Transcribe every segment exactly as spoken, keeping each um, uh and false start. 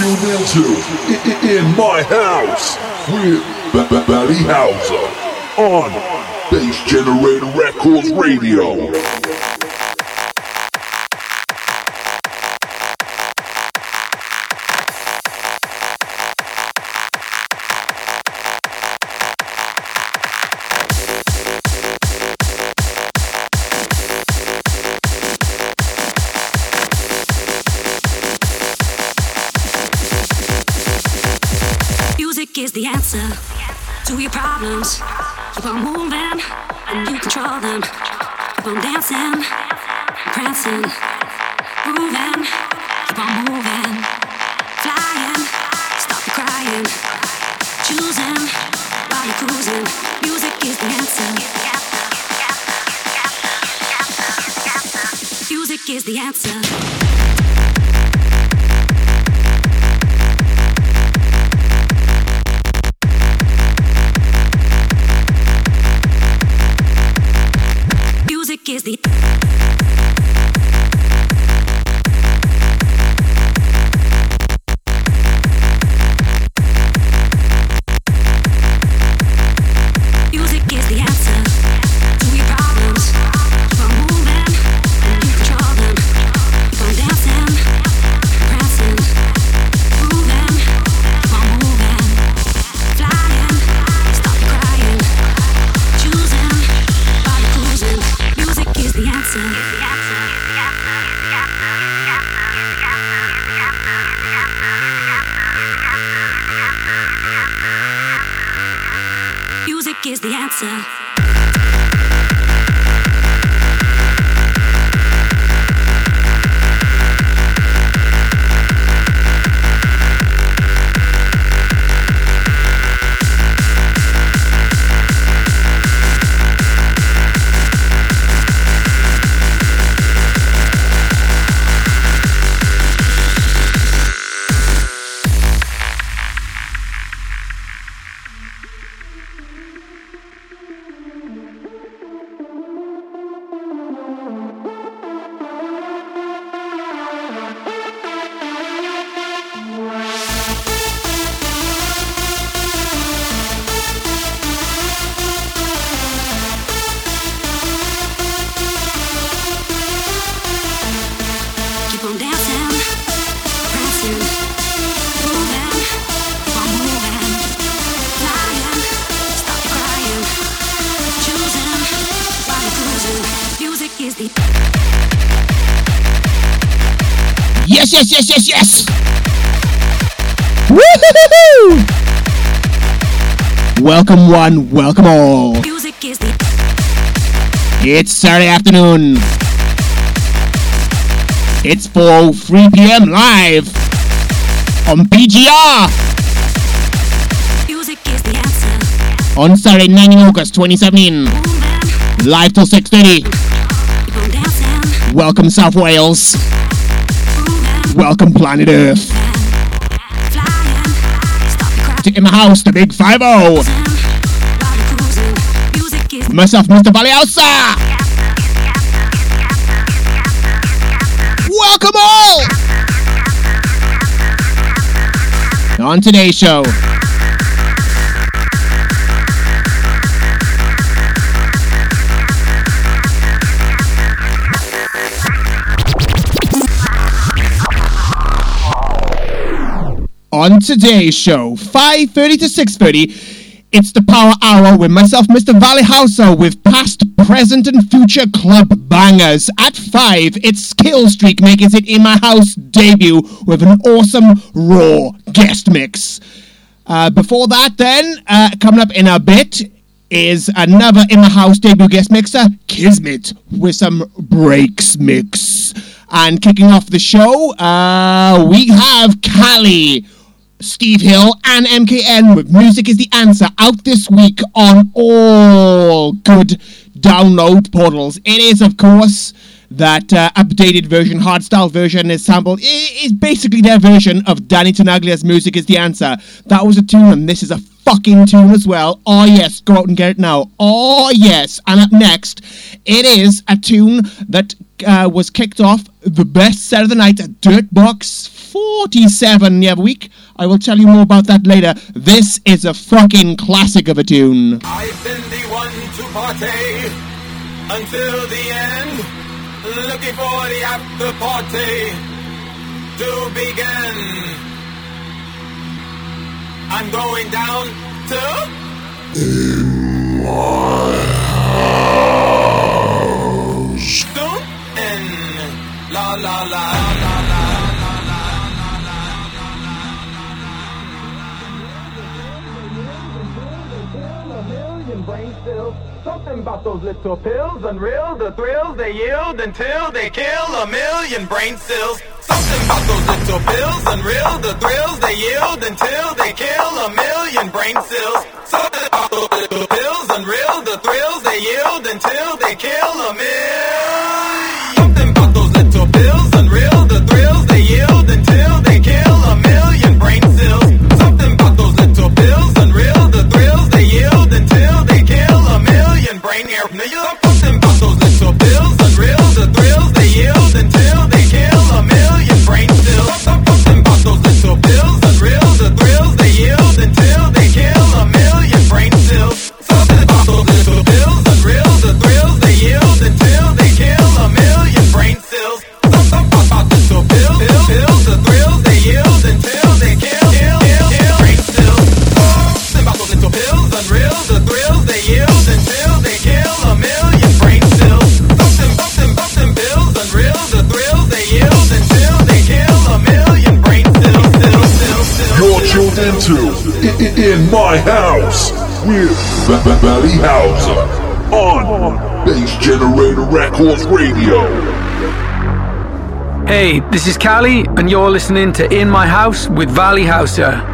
tuned into in my house with Valley Houser on Base Generator Records Radio. Is the answer to your problems. Keep on moving and you control them. Keep on dancing, prancing, moving. Keep on moving, flying. Stop the crying, choosing while you're cruising. Music is the answer. Music is the answer. Is the music is the answer to your problems. Keep on moving and you control them. Keep on dancing, prancing, moving. Keep on moving, flying. Stop crying, choosing, body cruising. Music is the answer. Music is the answer. Yes, yes, yes, yes, yes. Woo-hoo-hoo-hoo. Welcome one, welcome all. Music is the... It's Saturday afternoon. It's four oh three p.m. live on B G R. Music is the answer. On Saturday, the ninth of August twenty seventeen. Live till six thirty. Welcome South Wales. Welcome planet Earth. To in my house, the big five oh. Myself, Mister Valley Houser. Welcome all. On today's show, On today's show, five thirty to six thirty, it's the Power Hour with myself, Mister Valley Houser, with past, present, and future club bangers. At five, it's Killstreak making it in my house debut with an awesome raw guest mix. Uh, before that, then, uh, coming up in a bit is another in my house debut guest mixer, Kismet, with some breaks mix. And kicking off the show, uh, we have Cally Steve Hill and M K N with Music is the Answer, out this week on all good download portals. It is, of course, that uh, updated version, hardstyle version is sampled. It is basically their version of Danny Tanaglia's Music is the Answer. That was a tune, and this is a fucking tune as well. Oh yes, go out and get it now. Oh yes. And up next, it is a tune that uh, was kicked off the best set of the night at Dirtbox forty-seven the other week. I will tell you more about that later. This is a fucking classic of a tune. I've been the one to partake until the end, looking for the after party to begin. I'm going down to... In my house. In la la la la la la la la. A million brain stills. Something about those little pills. Unreal the thrills they yield until they kill a million brain cells. Something about those little pills, unreal the thrills they yield until they kill a million brain cells. Something about those little pills, unreal the thrills they yield until they kill a million. Something about those little pills, unreal the thrills they yield until they kill a million brain cells. Something about those little pills, unreal the thrills they yield until they kill a million brain air. Something about those little pills, unreal the thrills they yield until they kill a million. Into in my house with Valley Houser on Base Generator Records Radio. Hey, this is Cally, and you're listening to In My House with Valley Houser.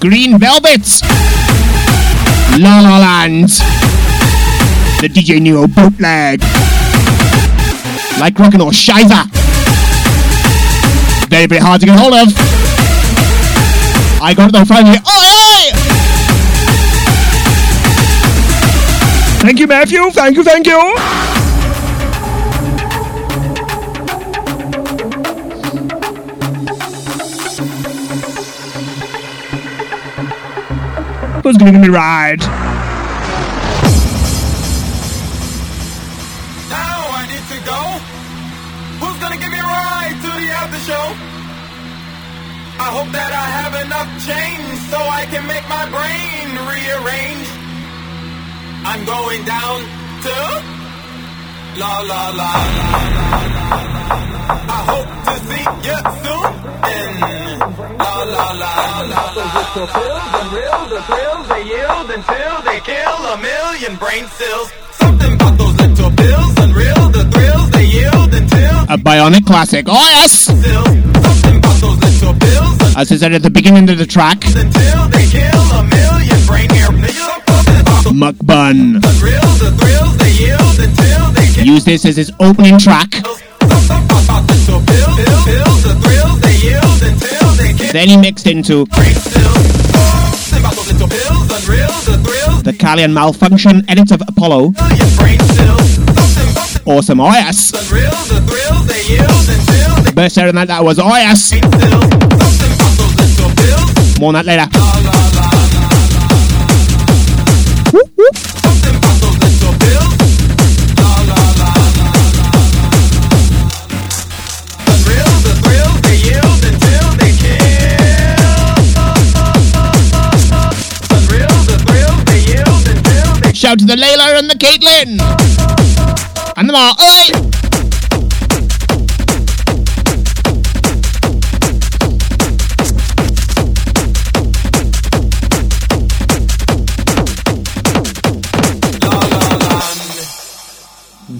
Green Velvet, La La Land, the D J Neo bootleg, like rockin' or shiver, very very hard to get hold of, I got it though finally, oh hey! Thank you Matthew, thank you, thank you! Who's giving me a ride? Now I need to go. Who's gonna give me a ride to the after show? I hope that I have enough change so I can make my brain rearrange. I'm going down to la la la la la la. I hope to see you soon. And la la la la la la. The thrills they yield until they kill a million brain cells. Something about those little pills, unreal. The thrills they yield until a bionic classic. Oh yes. Something about those little pills. As I said at the beginning of the track, until they kill a million brain cells. McBun. Unreal. The thrills they yield until they kill. Use this as his opening track. Then he mixed into. The Kalian Malfunction, edit of Apollo. Awesome I S. Burst out on that, that was I S. More on that later. Whoop, whoop. Shout to the Layla and the Caitlin and the Mark.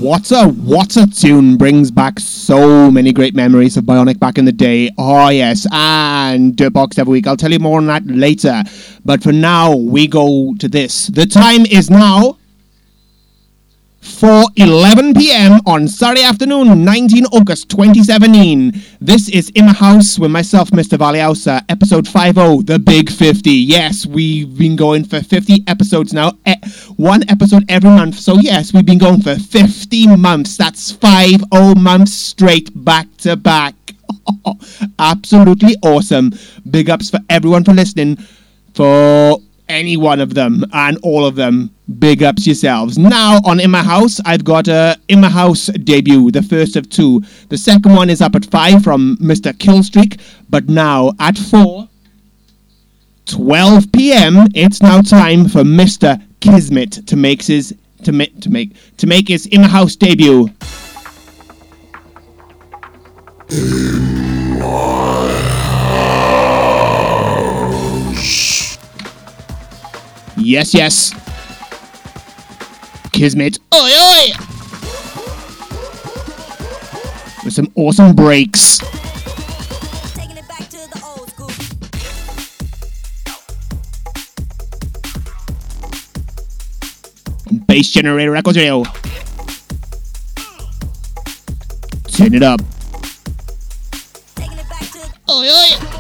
What a what a tune, brings back so many great memories of Bionic back in the day. Oh yes, and Dirtbox every week. I'll tell you more on that later. But for now, we go to this. The time is now four eleven p.m. on Saturday afternoon, the nineteenth of August twenty seventeen. This is In the House with myself, Mister Valley Houser, episode fifty, the big fifty. Yes, we've been going for fifty episodes now, e- one episode every month. So yes, we've been going for fifty months. That's five oh months straight, back to back. Absolutely awesome. Big ups for everyone for listening. For any one of them and all of them, big ups yourselves. Now on In My House, I've got a In My House debut, the first of two. The second one is up at five from Mister Killstreak. But now at four twelve p.m., it's now time for Mister Kismet to make his to make to make to make his In My House debut. In my house. Yes, yes. Kismet. Oi, oi! With some awesome breaks. Taking it back to the old school. Base Generator Records Radio. Turn it up. Taking it back to the oi, oi!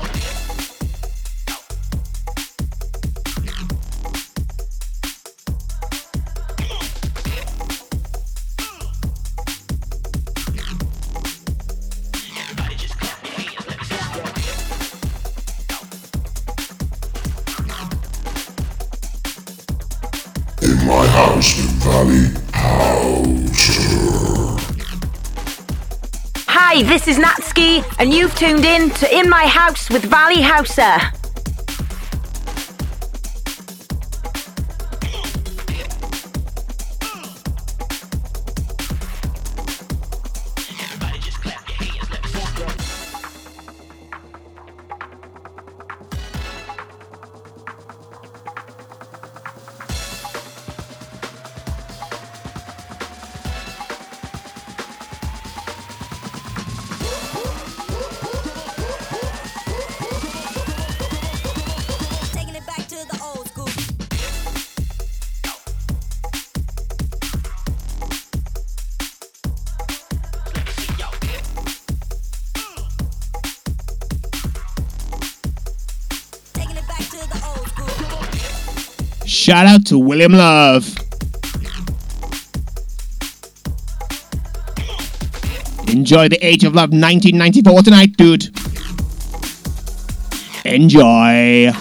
Hi, this is Natsuki, and you've tuned in to In My House with Valley Houser. Shout out to William Love. Enjoy the Age of Love nineteen ninety-four tonight, dude. Enjoy.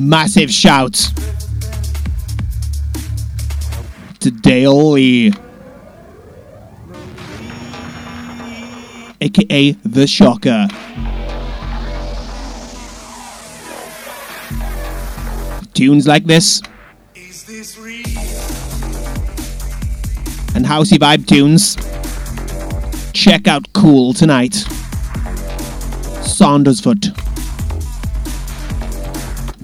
Massive shout to Daley, aka The Shocker. Tunes like this and housey vibe tunes. Check out Cool tonight. Saundersfoot,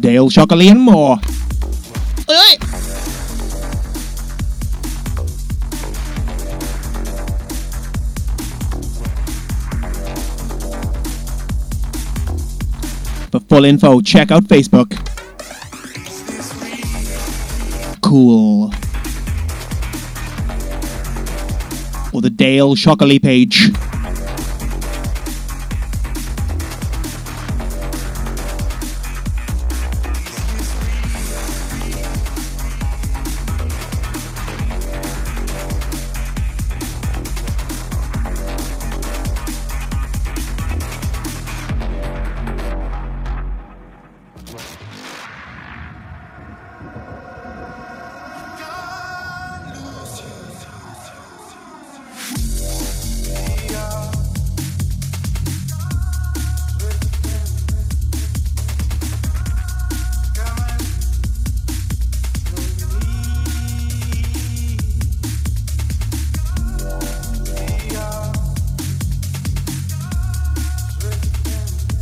Dale Shockley and more. For full info, check out Facebook. Cool. Or the Dale Shockley page.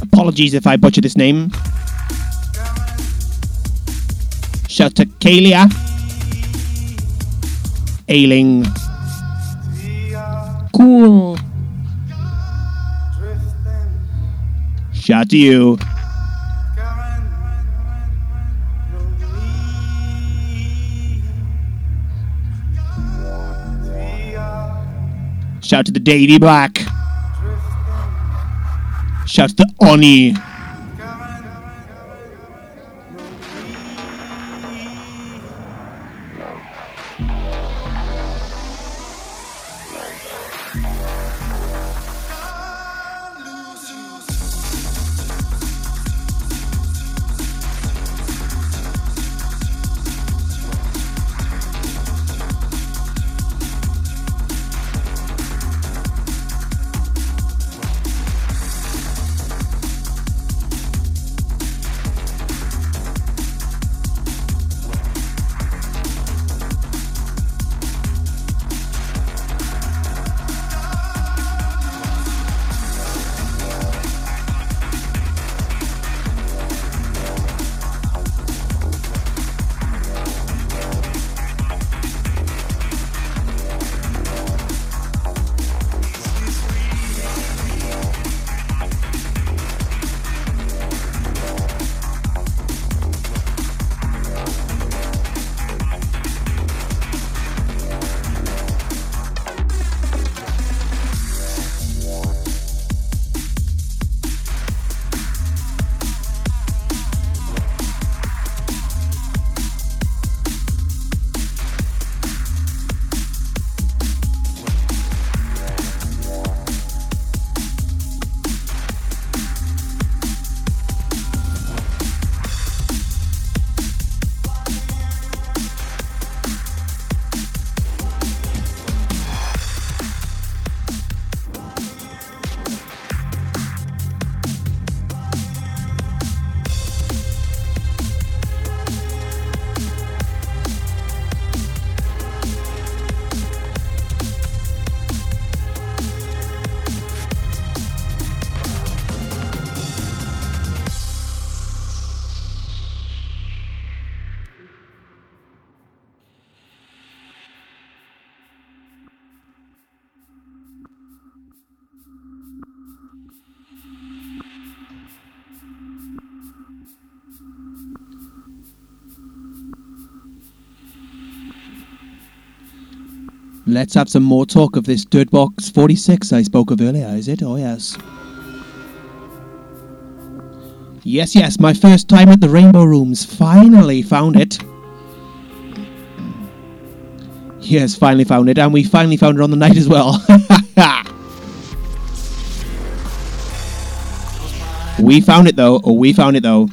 Apologies if I butcher this name. Shout to Kalia Ailing. Cool. Shout to you. Shout to the Davy Black. Shout to Oni. Let's have some more talk of this Dirtbox forty-six I spoke of earlier, is it? Oh, yes. Yes, yes, my first time at the Rainbow Rooms. Finally found it. Yes, finally found it, and we finally found it on the night as well. We found it, though. Oh, we found it, though.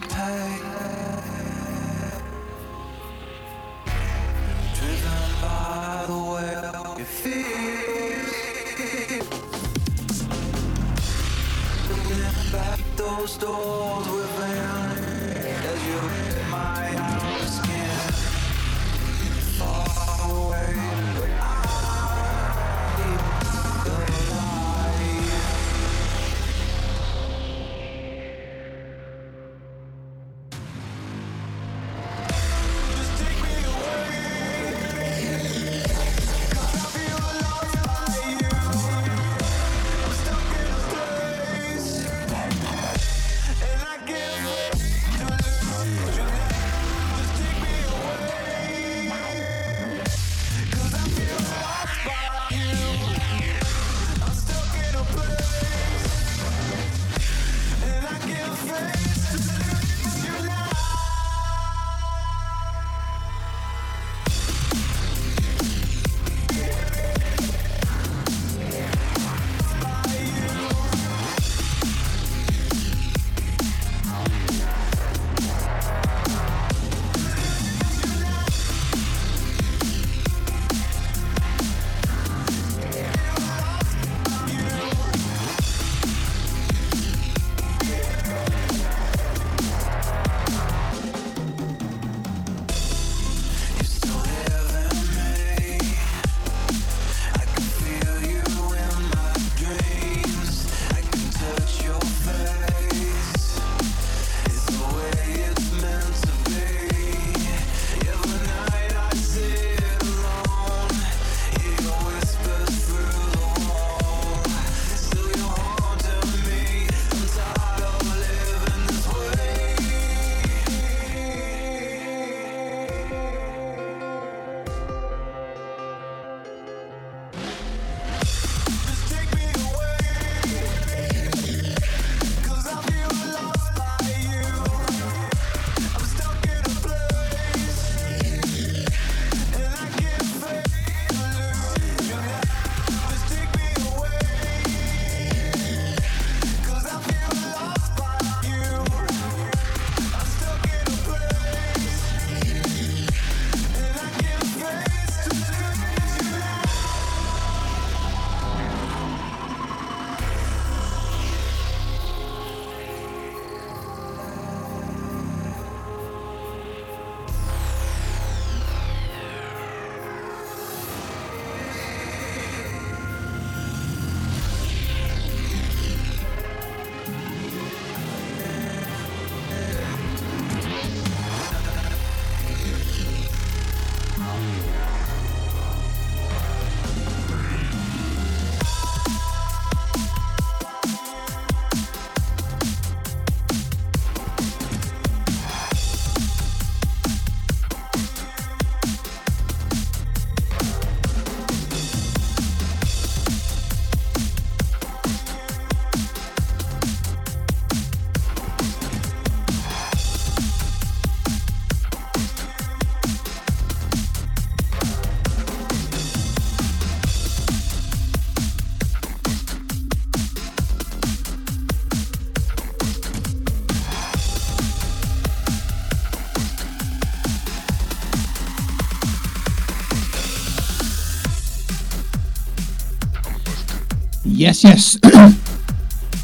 Yes, yes.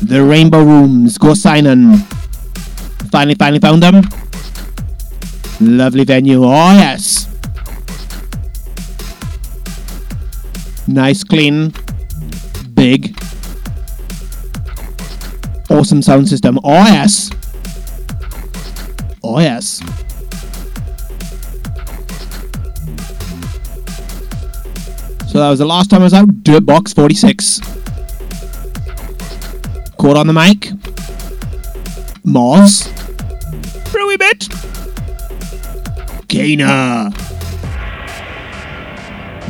The Rainbow Rooms. Go sign and finally, finally found them. Lovely venue. Oh, yes. Nice, clean, big, awesome sound system. Oh, yes. Oh, yes. So that was the last time I was out. Dirtbox forty-six. Caught on the mic. Moz. Brewy bit. Gainer.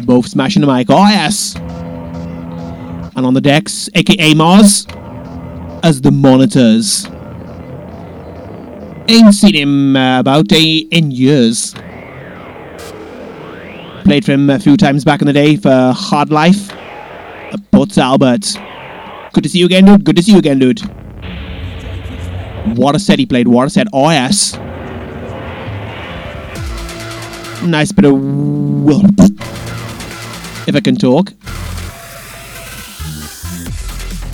Both smashing the mic. Oh, yes. And on the decks, a k a. Moz, as the monitors. Ain't seen him uh, about a, in years. Played for him a few times back in the day for Hard Life. Port Albert. Good to see you again, dude. Good to see you again, dude. What a set he played. What a set. Oh, yes. Nice bit of... If I can talk.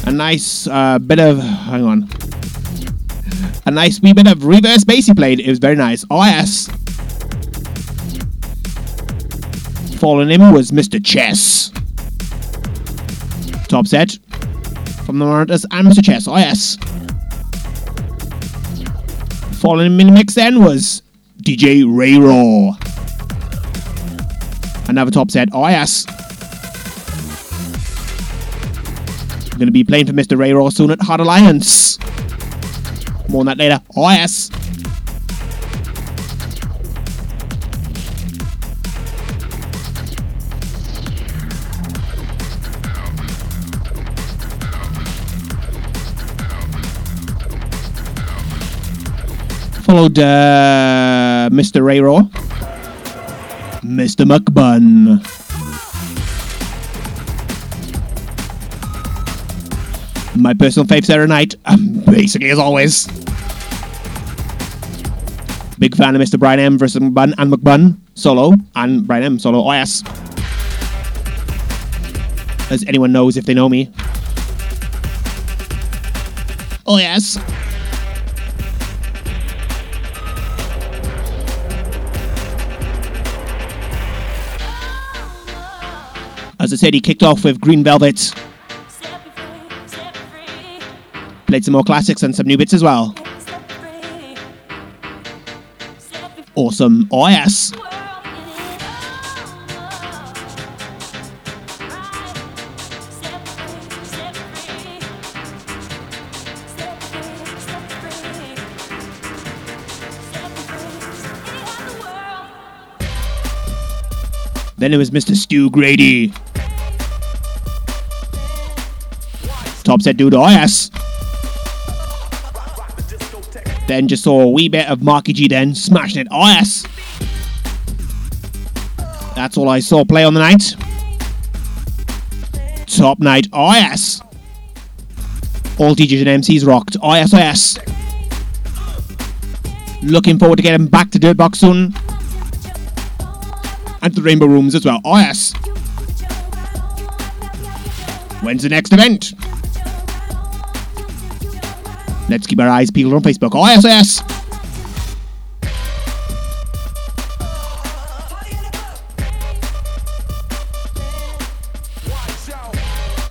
A nice uh, bit of... Hang on. A nice wee bit of reverse bass he played. It was very nice. Oh, yes. Following him was Mister Chess. Top set from the monitors and Mister Chess. Oh, yes. Following him in the mix then was D J Ray Raw. Another top set. Oh, yes. Going to be playing for Mister Ray Raw soon at Hard Alliance. More on that later. Oh, yes. Followed uh, Mister Ray Raw. Mister McBun. My personal fave Sarah Knight, um, basically as always. Big fan of Mister Brian M versus McBun and McBun solo and Brian M solo. Oh, yes. As anyone knows if they know me. Oh, yes. As I said, he kicked off with Green Velvet. Played some more classics and some new bits as well. Awesome. Oh, yes. Then it was Mister Stu Grady. Top set dude. Oh, yes. Then just saw a wee bit of Marky G then, smashing it. Oh, yes. That's all I saw play on the night. Top night. Oh, yes. All D Js and M Cs rocked. Oh, yes, oh, yes. Looking forward to getting back to Dirtbox soon. And to the Rainbow Rooms as well. Oh, yes. When's the next event? Let's keep our eyes peeled on Facebook. Oh, yes, yes.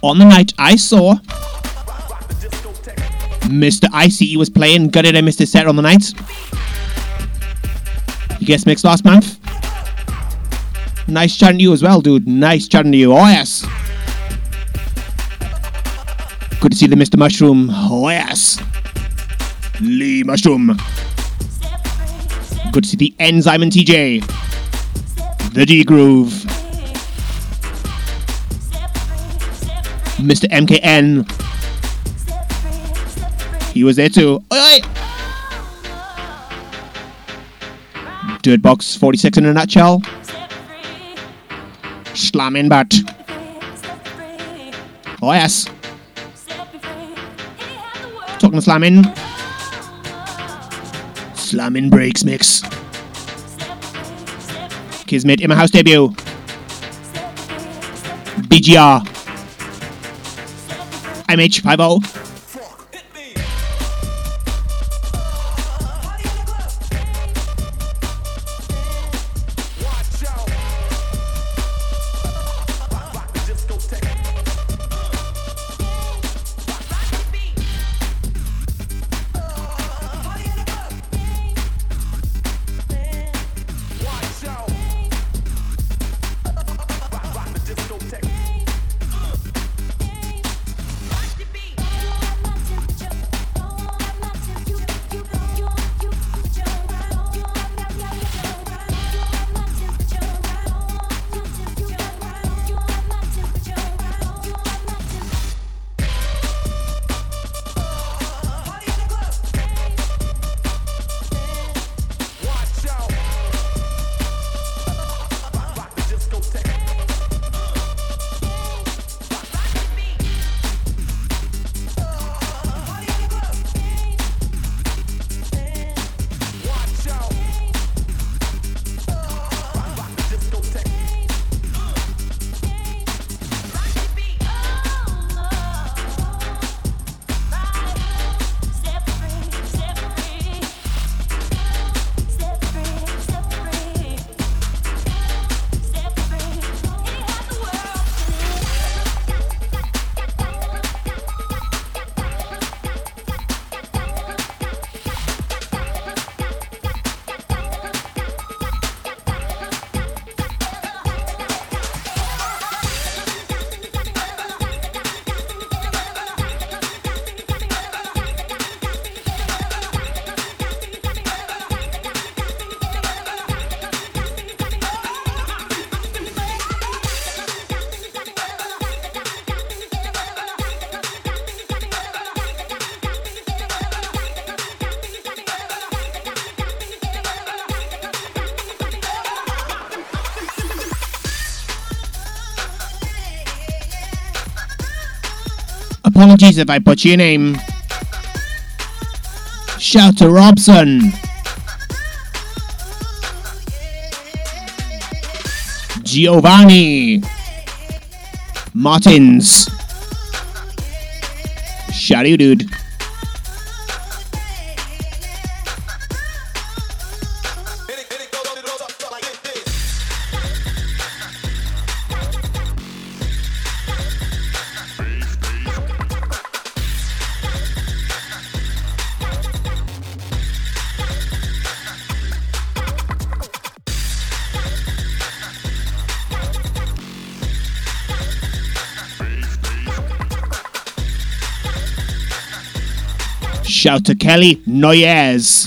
On the night, I saw Mister Ice was playing. Got it in Mister Set on the night. You guess mixed last month. Nice chatting to you as well, dude. Nice chatting to you. Oh, yes. Good to see the Mister Mushroom. Oh, yes. Lee Mushroom. Good to see the Enzyme and T J. The D Groove. Mister M K N. He was there too. Oi, oi. Dirtbox forty-six in a nutshell. Slamming butt. Oh, yes. Talking of slamming. Slamming breaks mix. Kismet in my house debut. B G R. M H Piebald. Apologies if I butcher your name. Shout to Robson. Giovanni. Martins. Shout you, dude. Shout to Kelly Noyes.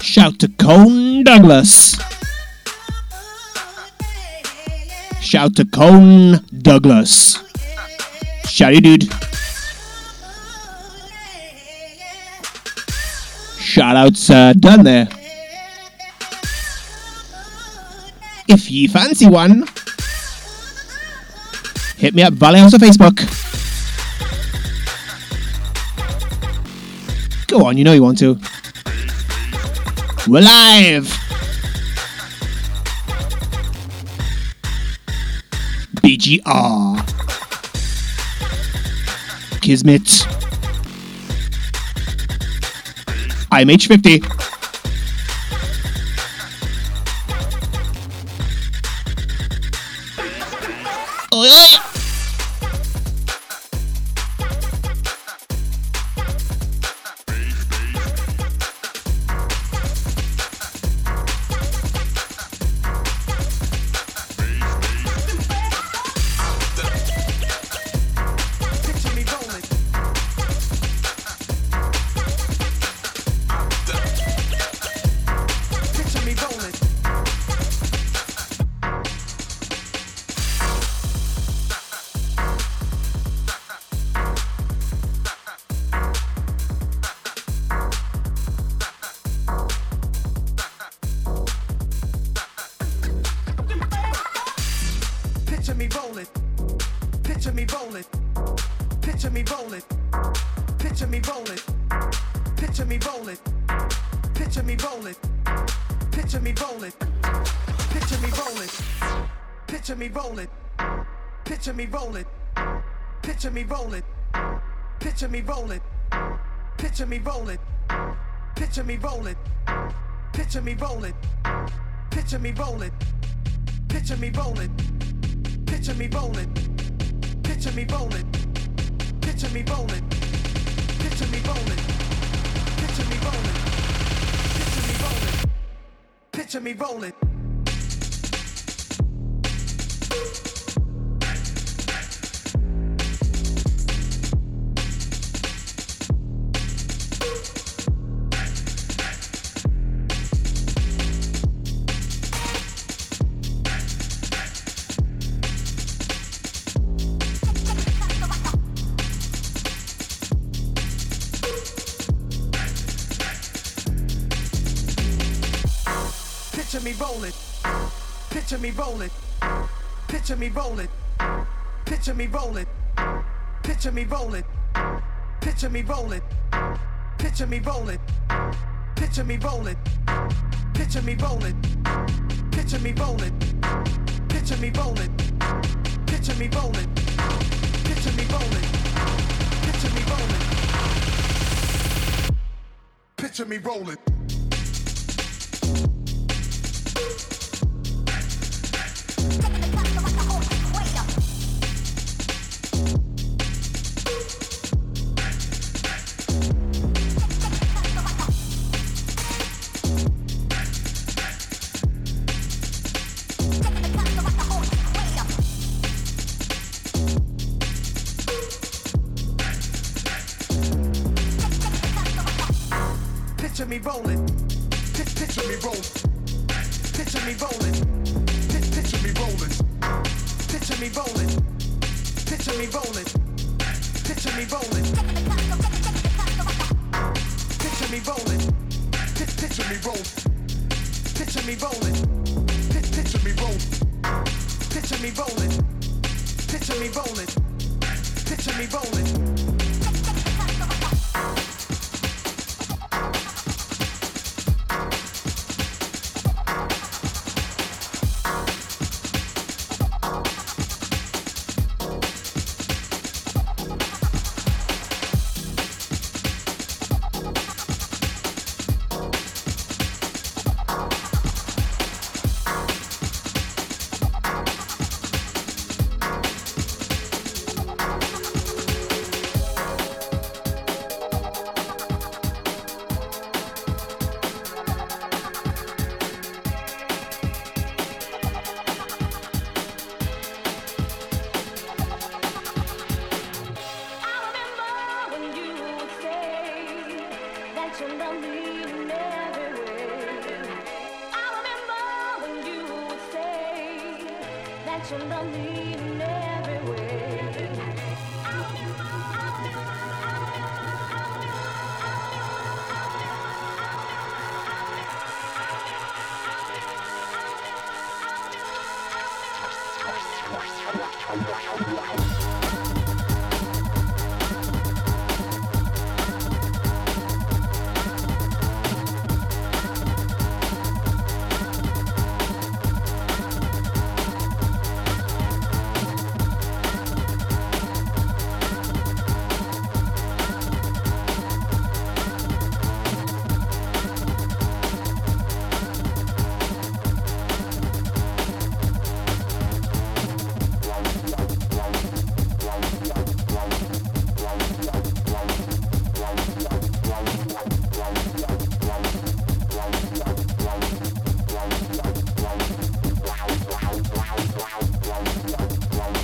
Shout to Cone Douglas. Shout to Cone Douglas. Shout you, dude. Shout outs uh, done there. If ye fancy one, hit me up Valley Houser Facebook. Go on, you know you want to. We're live! B G R. Kismet. I M H fifty. Oi, oi! rolling, picture me rolling, picture me rolling, picture me rolling, picture me rolling, picture me rolling, picture me rolling, picture me rolling, picture me rolling, picture me rolling, picture me rolling, picture me rolling, picture me rolling, picture me rolling, picture me rolling, picture me rolling, picture me rolling, picture me rolling, picture me rolling, picture me rolling, picture me rolling, picture me rolling. Picture me rolling, picture me rolling, picture me rolling, picture me rolling, picture me rolling, picture me rolling, picture me rolling, picture me rolling, picture me rolling, picture me rolling, picture me rolling, picture me rolling, picture me rolling, picture me rolling, picture me rolling. Picture me rolling, picture me roll, picture me rolling, picture me rolling, picture me rolling, picture me rolling, picture me rolling, picture me rolling, picture me roll, picture me rolling, picture me roll, picture me rolling, picture me rolling, picture me rolling.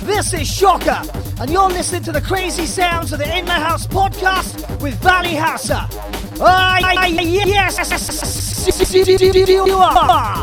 This is Shocker, and you're listening to the crazy sounds of the In The House podcast with Valley Houser. Ah, yes, you are.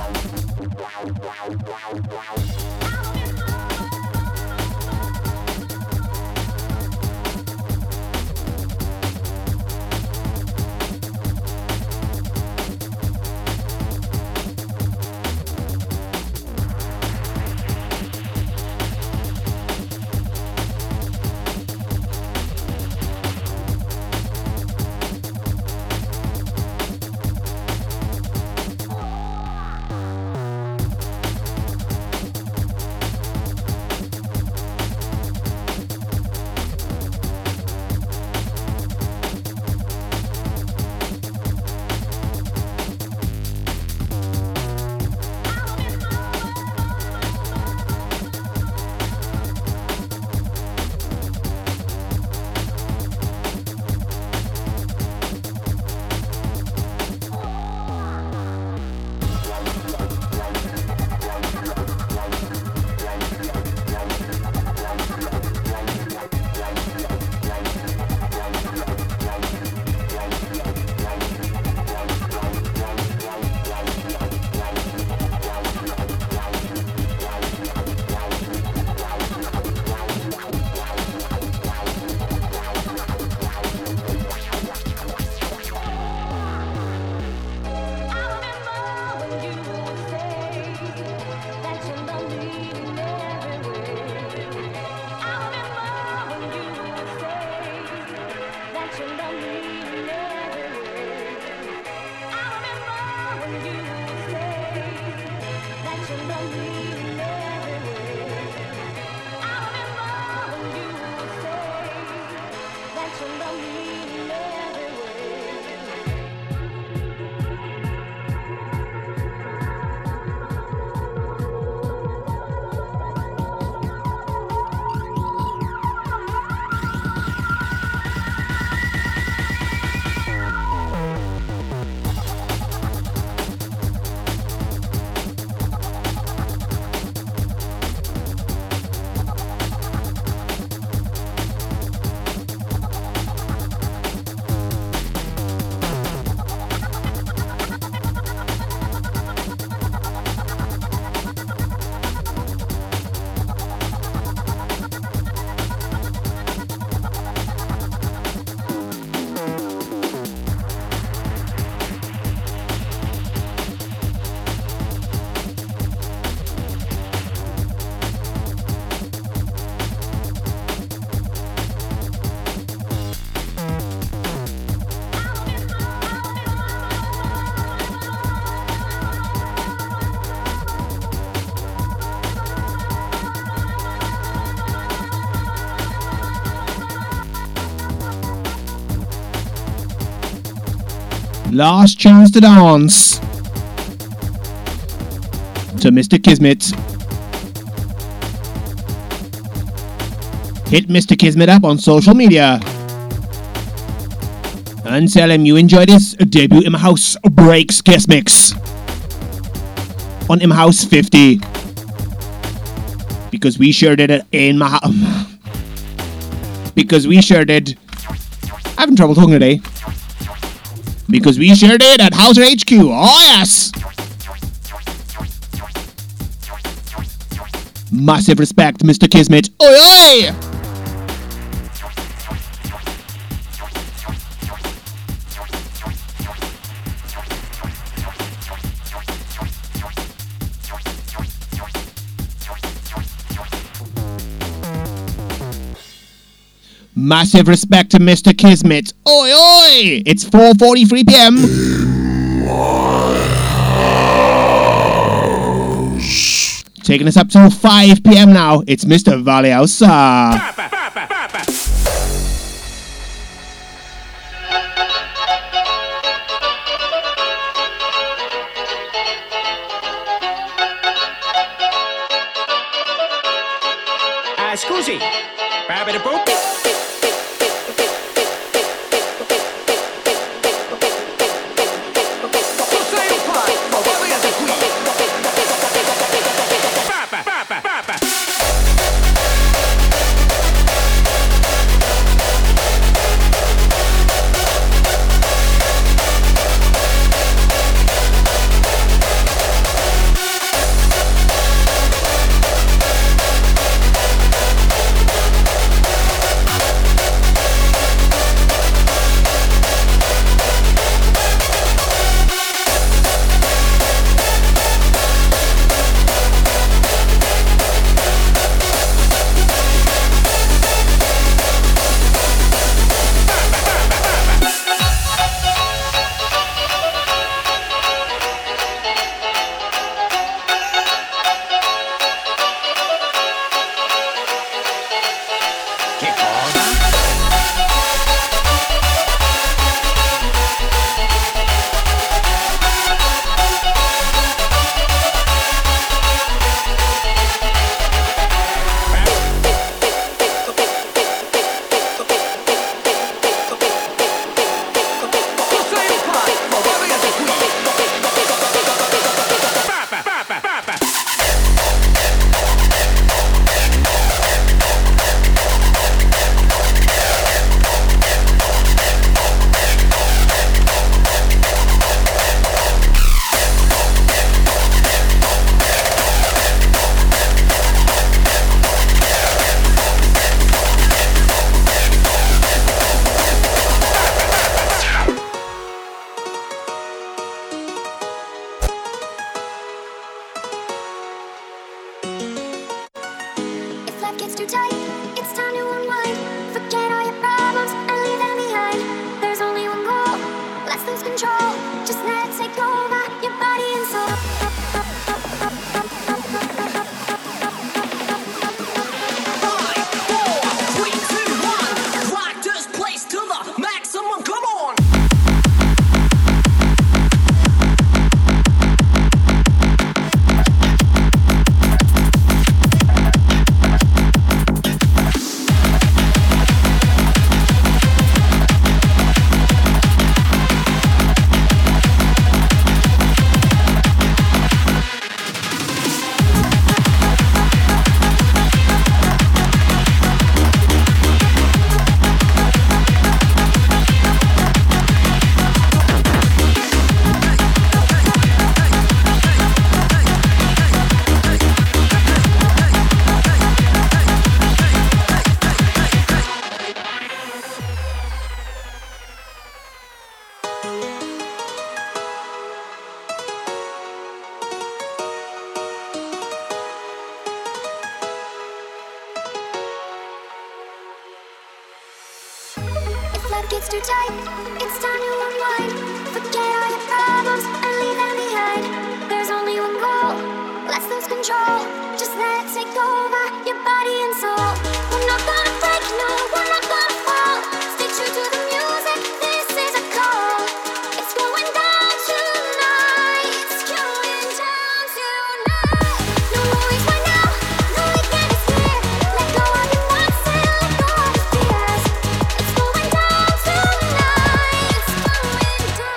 Last chance to dance to Mister Kismet. Hit Mister Kismet up on social media and tell him you enjoyed his debut in house breaks guest mix on in house fifty, because we sure did it in my because we sure did I'm having trouble talking today. Because we shared it at Houser H Q. Oh, yes! Massive respect, Mister Kismet. Oi, oi! Massive respect to Mister Kismet. Oi, oi! It's four forty-three p.m. Taking us up till five p.m. now. It's Mister Valley Houser. Papa, papa, papa. Ah, scusi. Papa the boop. Papa, papa, papa. it's too tight. It's time to unwind. Forget all your problems and leave them behind. There's only one goal. Let's lose control. Just let it take over your body and soul. We're not gonna break, no, we're not gonna fall. Stay true to the music, this is a call. It's going down tonight. It's going down tonight. No worries right now, no we can't escape. Let go of your wants and let go of your fears. It's going down tonight. It's going down.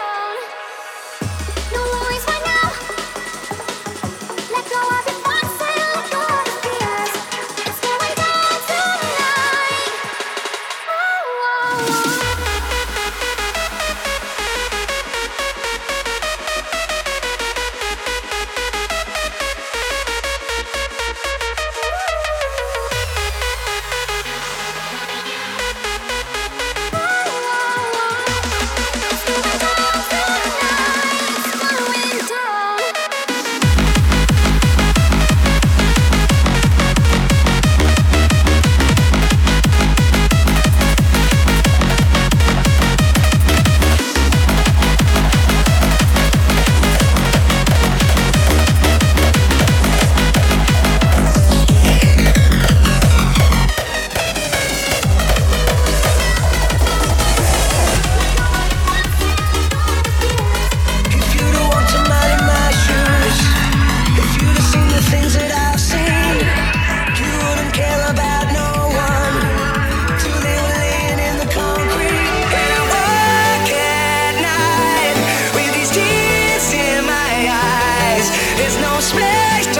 No worries right now. Let go of your wants and let go of your fears. It's going down tonight. Oh, oh, oh. If you'd have walked a mile in my shoes, if you'd have seen the things that I've seen, you wouldn't care about no one till they were laying in the concrete. And I work at night with these tears in my eyes. There's no space or time. We're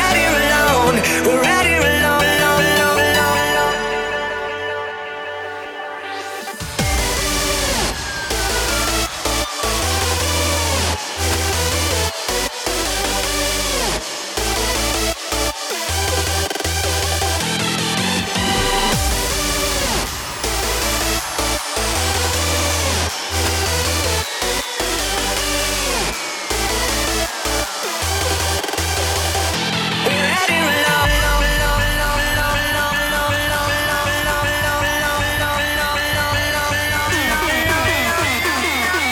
out here alone. We're out here alone, alone, alone, alone, alone. We're out here alone, alone, alone, alone, alone, alone, alone, alone, alone, alone, alone, alone, alone, alone, alone, alone, alone, alone. And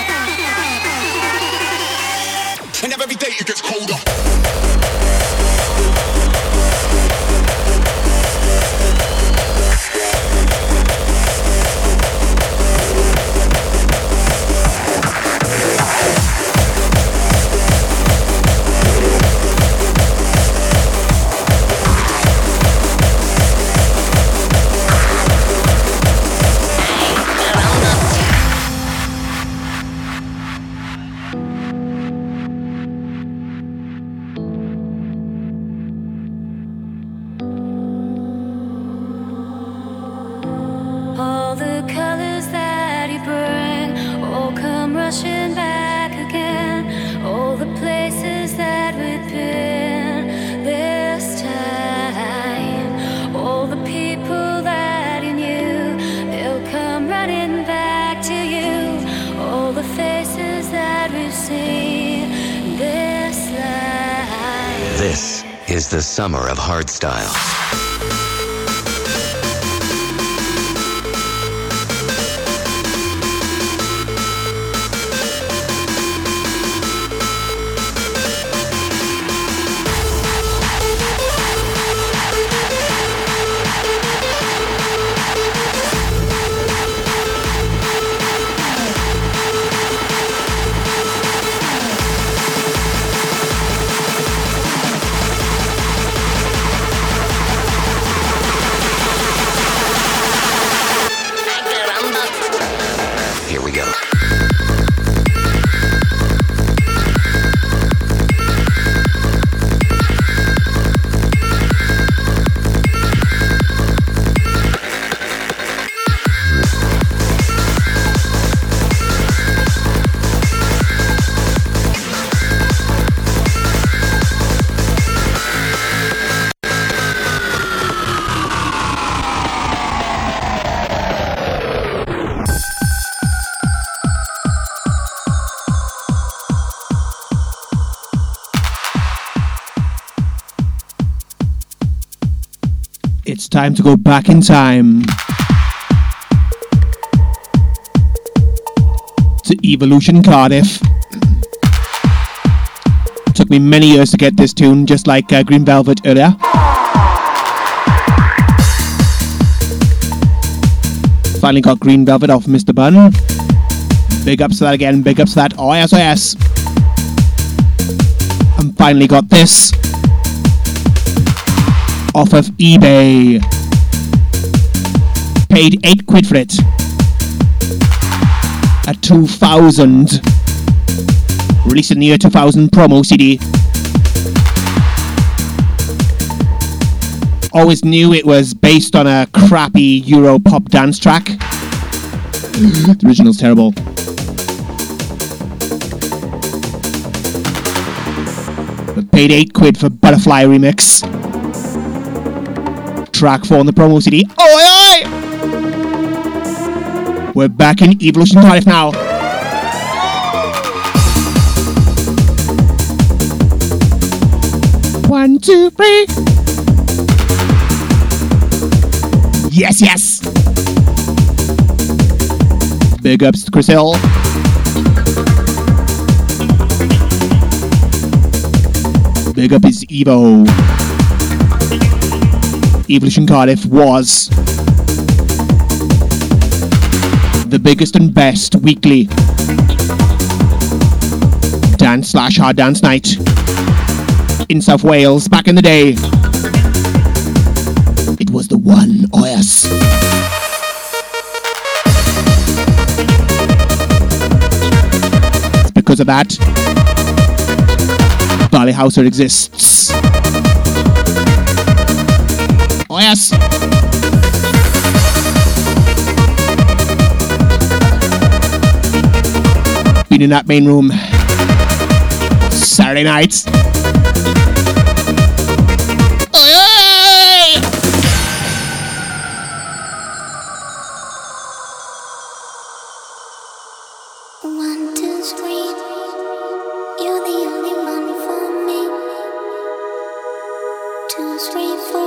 every day it gets colder. All the colors that you bring all come rushing back again. All the places that we've been this time. All the people that you knew, they'll come running back to you. All the faces that we've seen this life. This is the summer of hardstyle. Here we go. It's time to go back in time. to Evolution Cardiff. Took me many years to get this tune, just like uh, Green Velvet earlier. Finally got Green Velvet off Mister Bun. Big ups to that again, big ups to that. Oh yes, oh yes. And finally got this off of eBay. Paid eight quid for it. A two thousand. Released in the year two thousand promo C D. Always knew it was based on a crappy Euro pop dance track. The original's terrible. But paid eight quid for Butterfly Remix. Track four on the promo C D. Oi oi! We're back in Evolution Cardiff now. One, two, three. Yes, yes. Big ups to Chris Hill. Big up is Evo. Evolution Cardiff was the biggest and best weekly dance slash hard dance night in South Wales back in the day. It was the one, oh yes. It's because of that Valley Houser exists. Oh yes. Been in that main room Saturday nights. Thank you.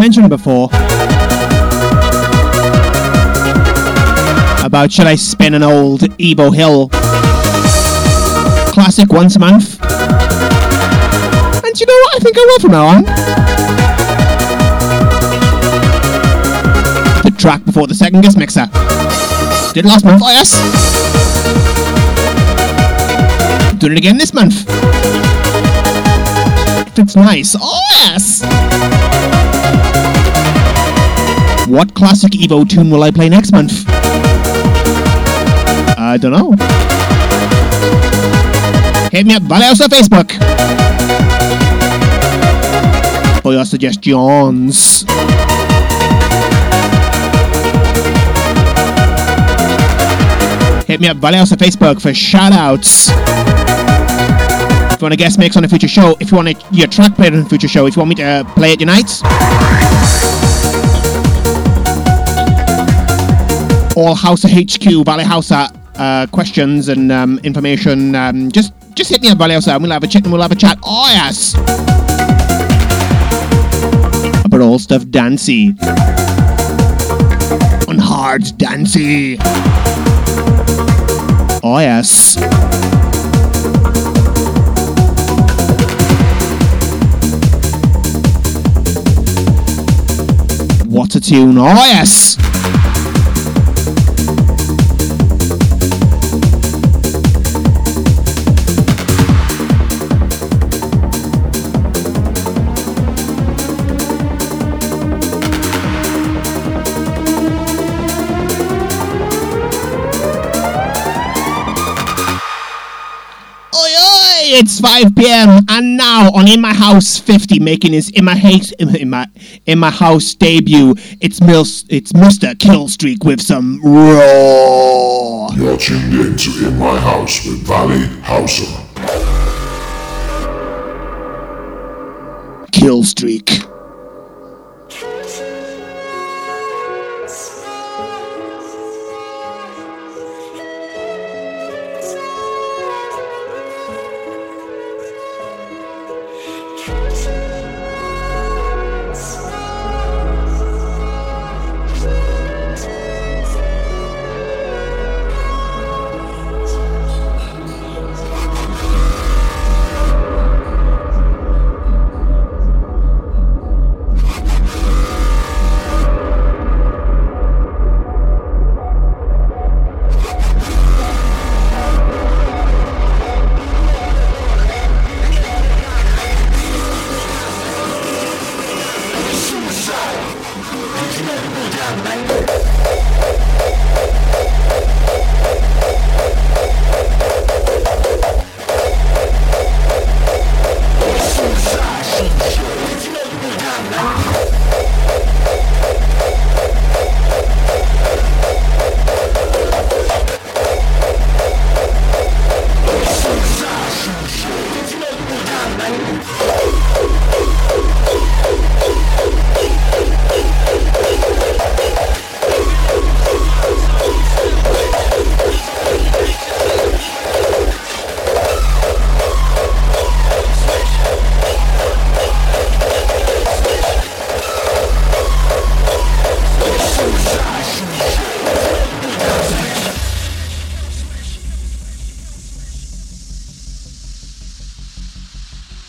mentioned before about should I spin an old Evo Hill classic once a month. And you know what? I think I will from now on. The track before the second guest mixer. Did last month, oh yes. Doing it again this month. It's nice. Oh yes. What classic Evo tune will I play next month? I don't know. Hit me up Valley Houser Facebook for your suggestions. Hit me up Valley Houser Facebook for shout outs. If you want to guest mix on a future show, if you want a, your track played on a future show, if you want me to uh, play it your nights, all Houser H Q, Valley Houser uh, questions and um, information, um, just just hit me up Valley Houser and we'll have a chat and we'll have a chat. Oh yes! About all stuff dancey. On Hard Dancey. Oh yes. What a tune, oh yes! It's five p.m. and now on In My House fifty, making his In My House in my in my house debut. It's Mil, it's Mister Killstreak with some raw. You're tuned in to In My House with Valley Houser. Killstreak.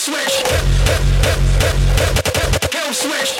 Switch. Kill switch.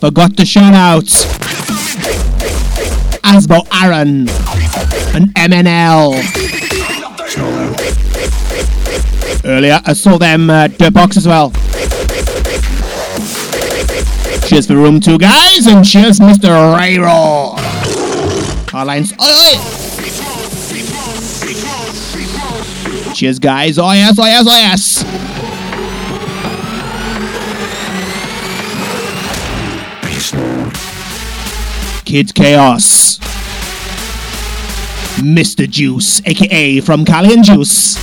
Forgot to shout out Asbo Aaron and M N L. Earlier I saw them uh, Dirtbox as well. Cheers for room two, guys, and cheers Mister Ray Raw. Hard Alliance, oi oi! Cheers, guys, oh yes, oh yes, oh yes! Kid Chaos, Mister Juice, aka from Cally and Juice,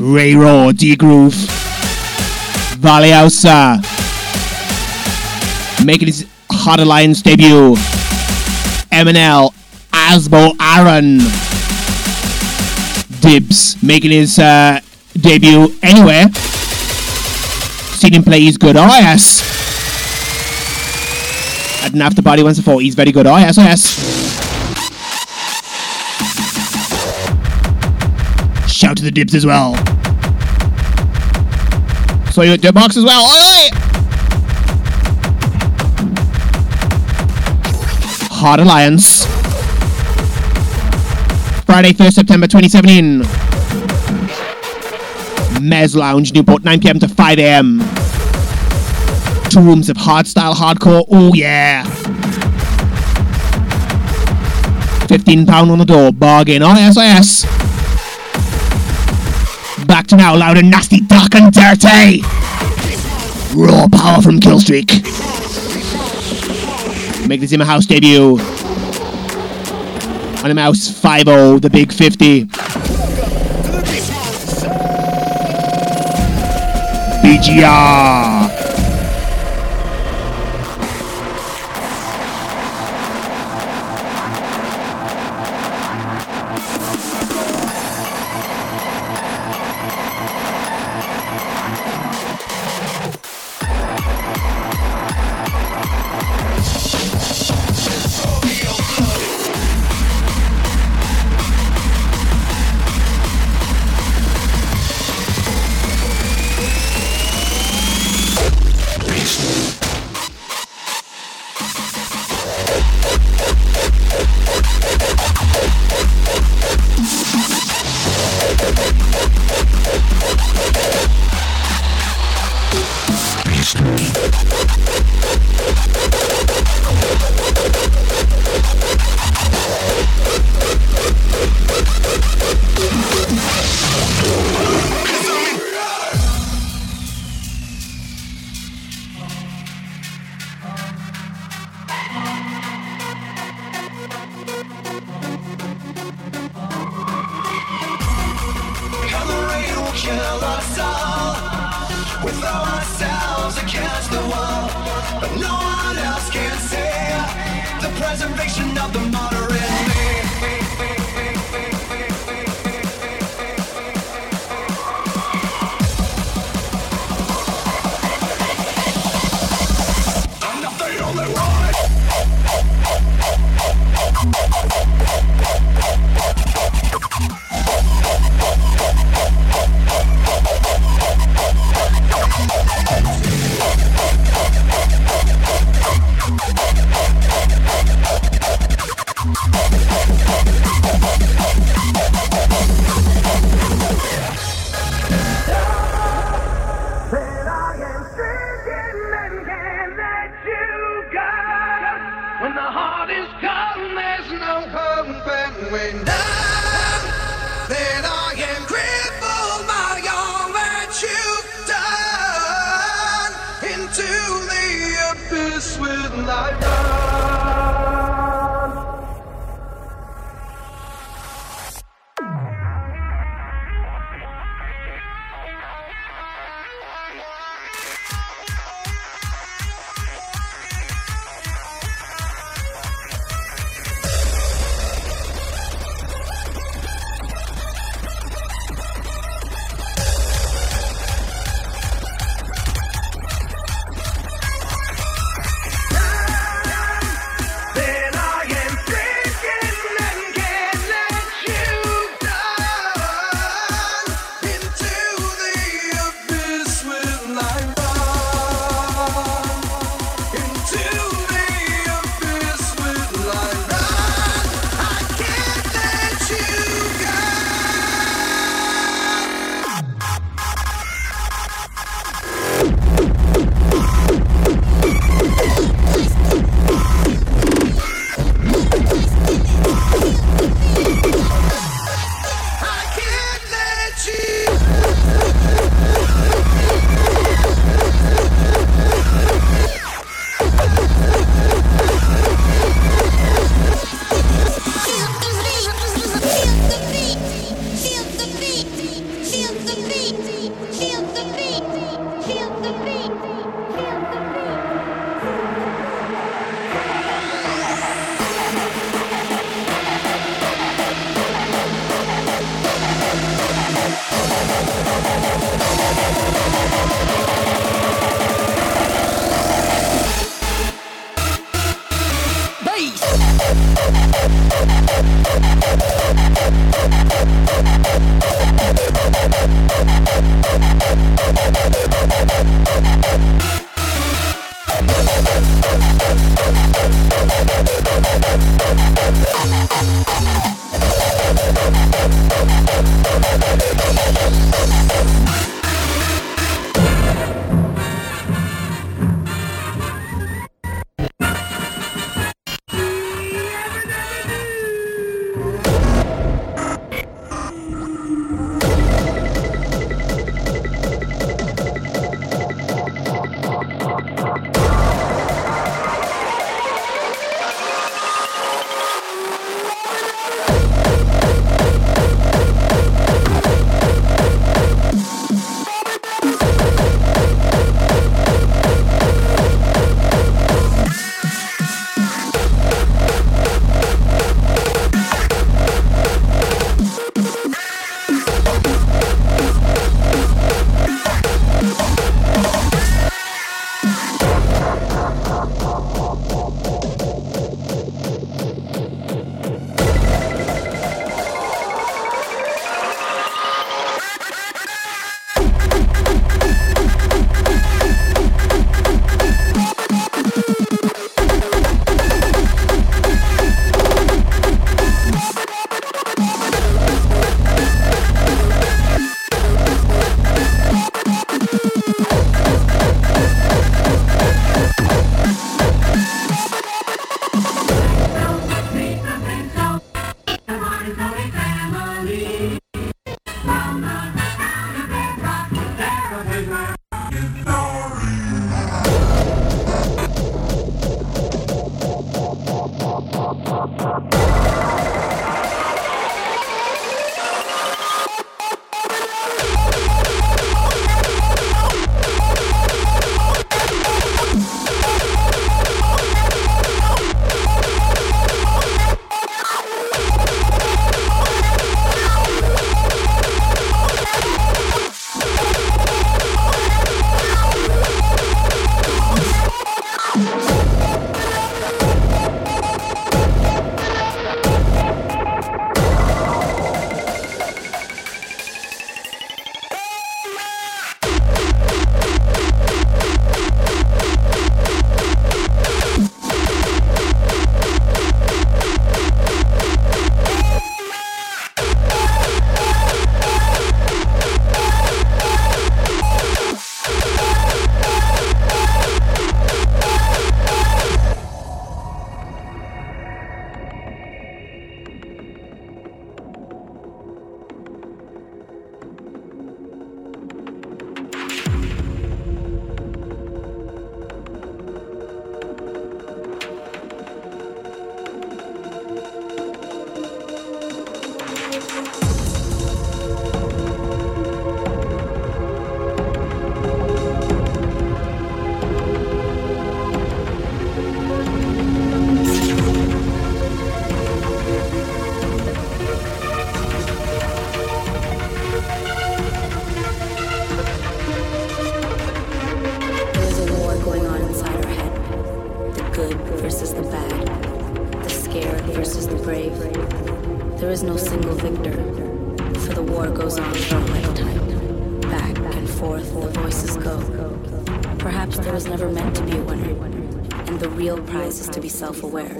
Ray Raw, D Groove, Valley Houser, making his Hard Alliance debut, M N L, Asbo Aaron, Dibs, making his uh, debut anywhere. Seen him play, he's good, oh yes. At an after party once before, he's very good. Oh yes, oh yes. Shout to the Dibs as well. So you at Dirtbox as well. Oi, oi! Hard Alliance. Friday, first of September twenty seventeen. Mez Lounge, Newport, nine p.m. to five a.m. Two rooms of hardstyle, hardcore, oh yeah! fifteen pounds on the door, bargain, oh yes, oh yes! Back to now, loud and nasty, dark and dirty! Raw power from Killstreak. Make this in my house debut. On him house, five oh, the big fifty. B G R! war goes on for a lifetime. Back and forth, the voices go. Perhaps there was never meant to be a winner, and the real prize is to be self-aware.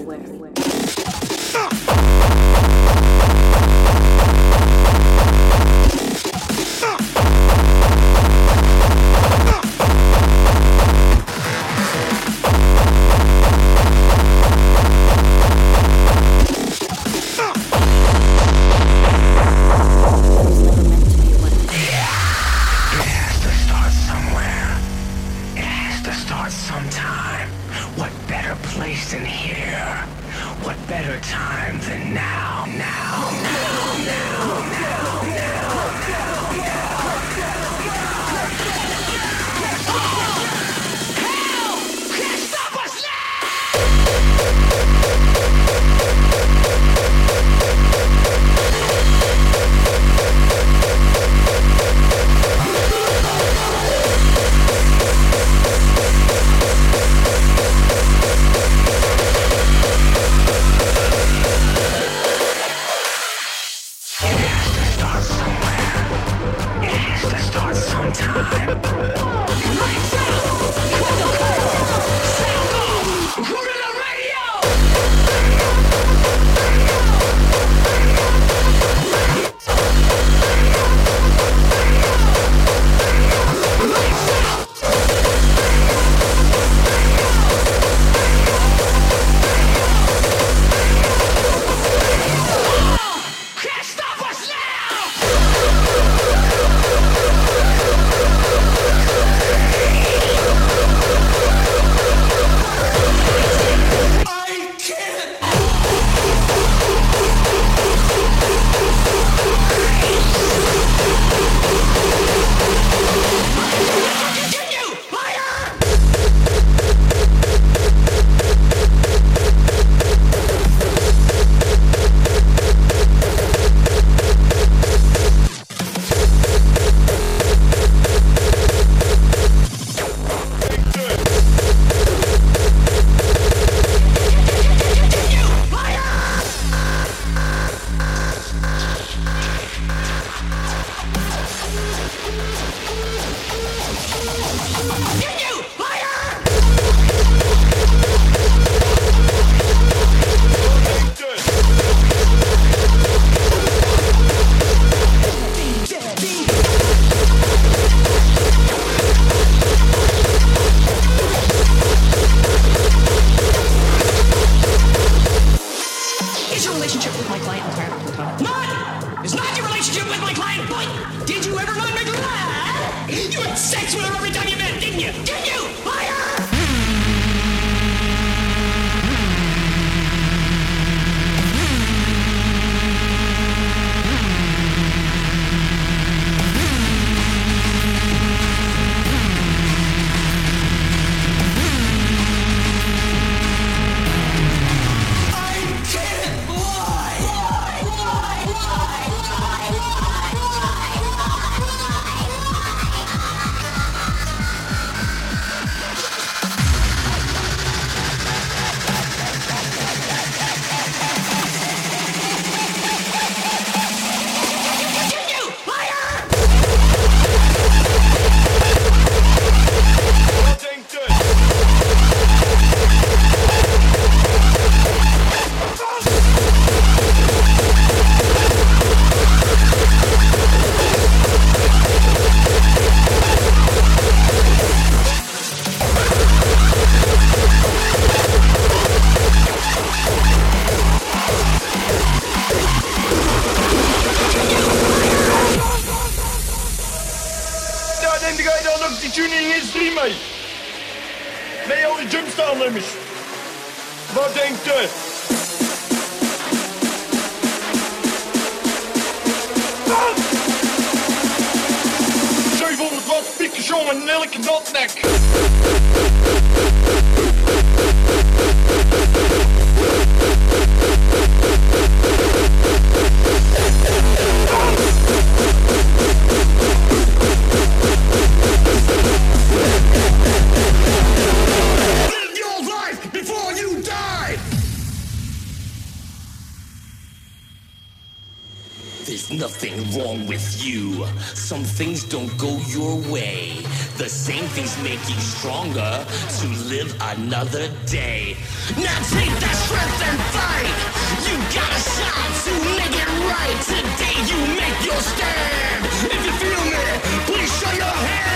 Wrong wrong with you. Some things don't go your way. The same things make you stronger to live another day. Now take that strength and fight. You got a shot to make it right. Today you make your stand. If you feel me, please show your hands.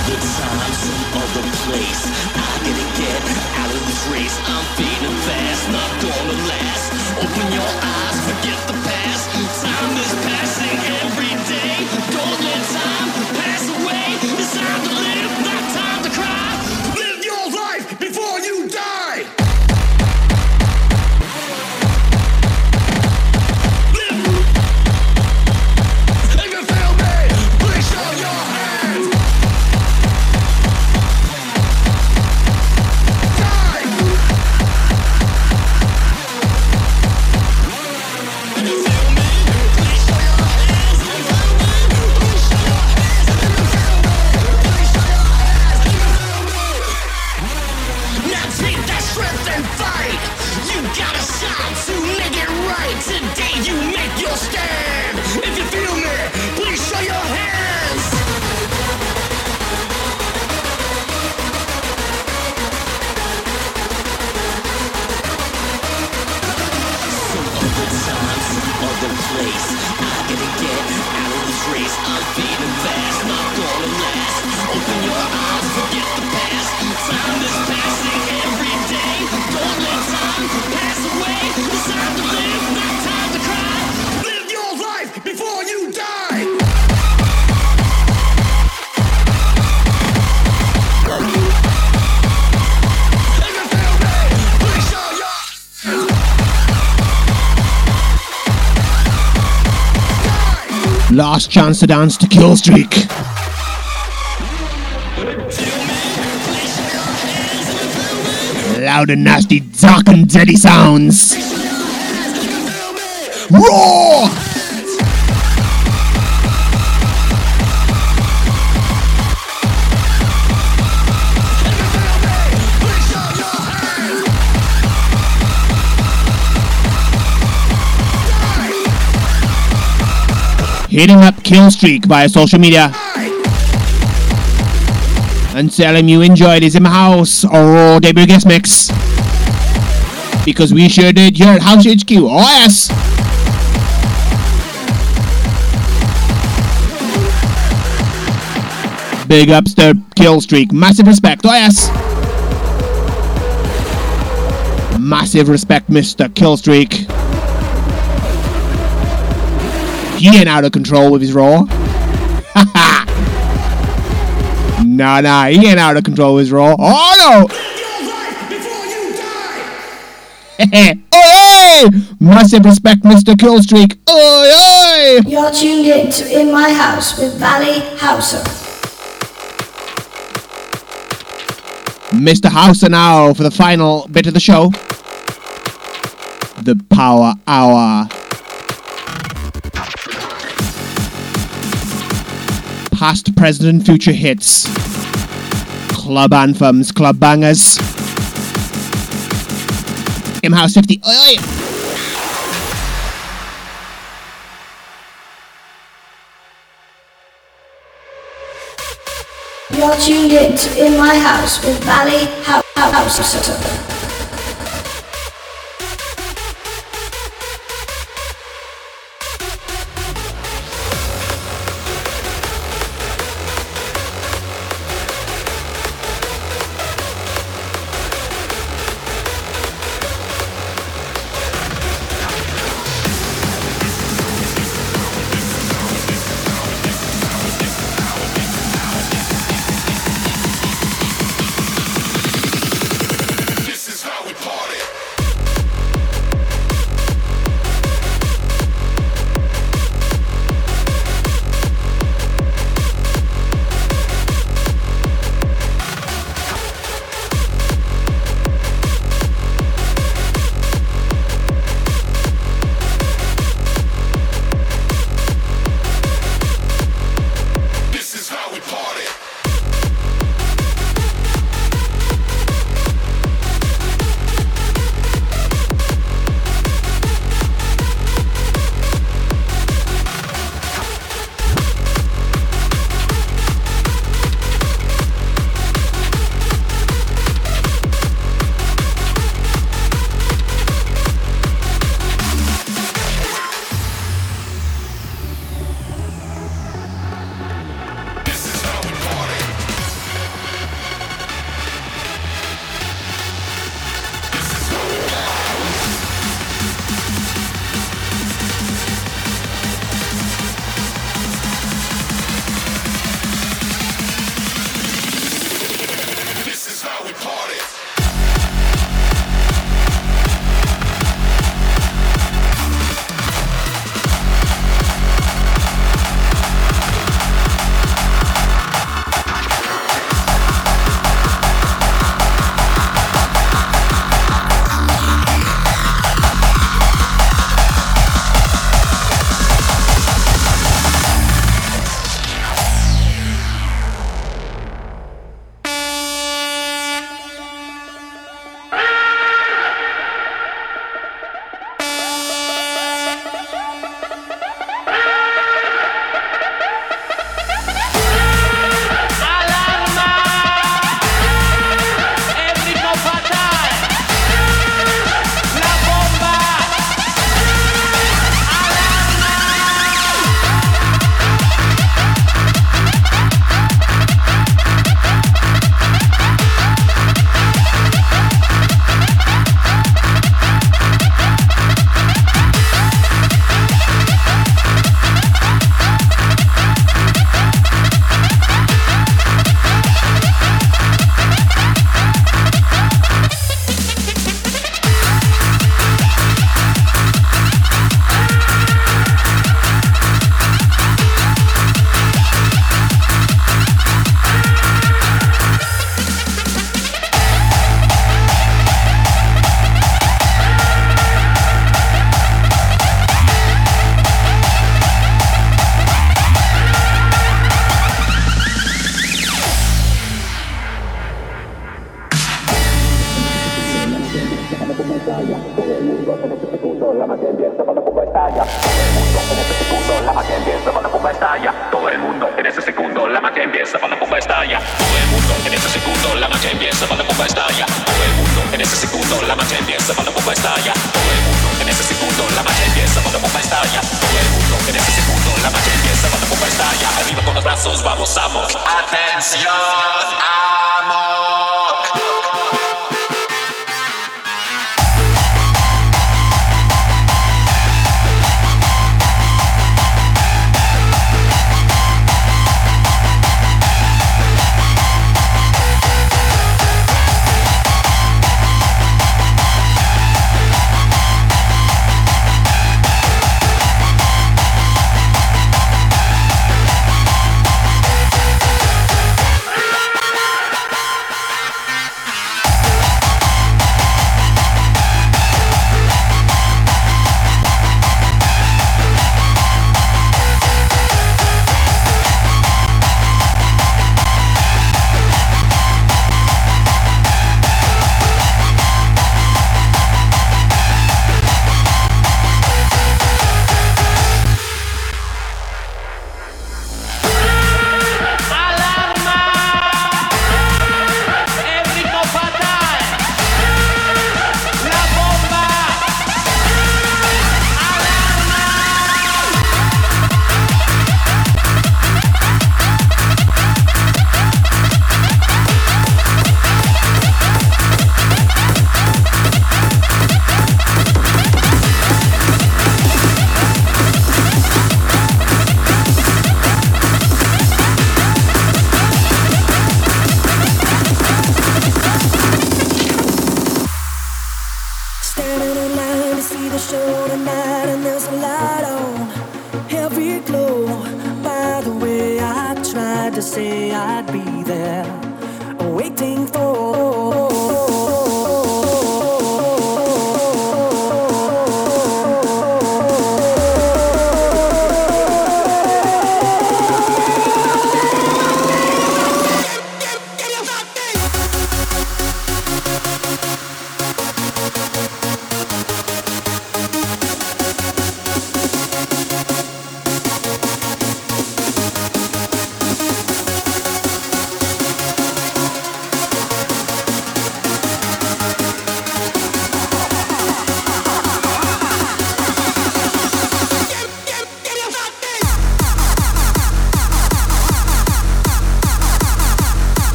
Good time, some other place. I gotta get out of this race. I'm feeding fast, not gonna last. Open your eyes, forget the past. Time is passing every day. Don't let time pass away. It's time to live, not time to cry. Live your life before you die. Live. If you feel me, please show your hands. Last chance to dance to Killstreak. Loud and nasty, dark and deadly sounds. Raw! Hitting up Killstreak via social media and tell him you enjoyed his in-house or raw debut guest mix, because we sure did here at House H Q. Oh yes! Big ups to Killstreak. Massive respect. Oh yes! Massive respect, Mister Killstreak. He ain't out of control with his raw. Haha. Nah, nah, he ain't out of control with his raw. Oh no! Hey, hey! Massive respect, Mister Killstreak. Oi, oi! You're tuned in to In My House with Valley Houser. Mister Houser now for the final bit of the show. The Power Hour. Past, present and future hits, club anthems, club bangers, in-house fifty, oi, oi. You're tuned in to In My House with Valley House.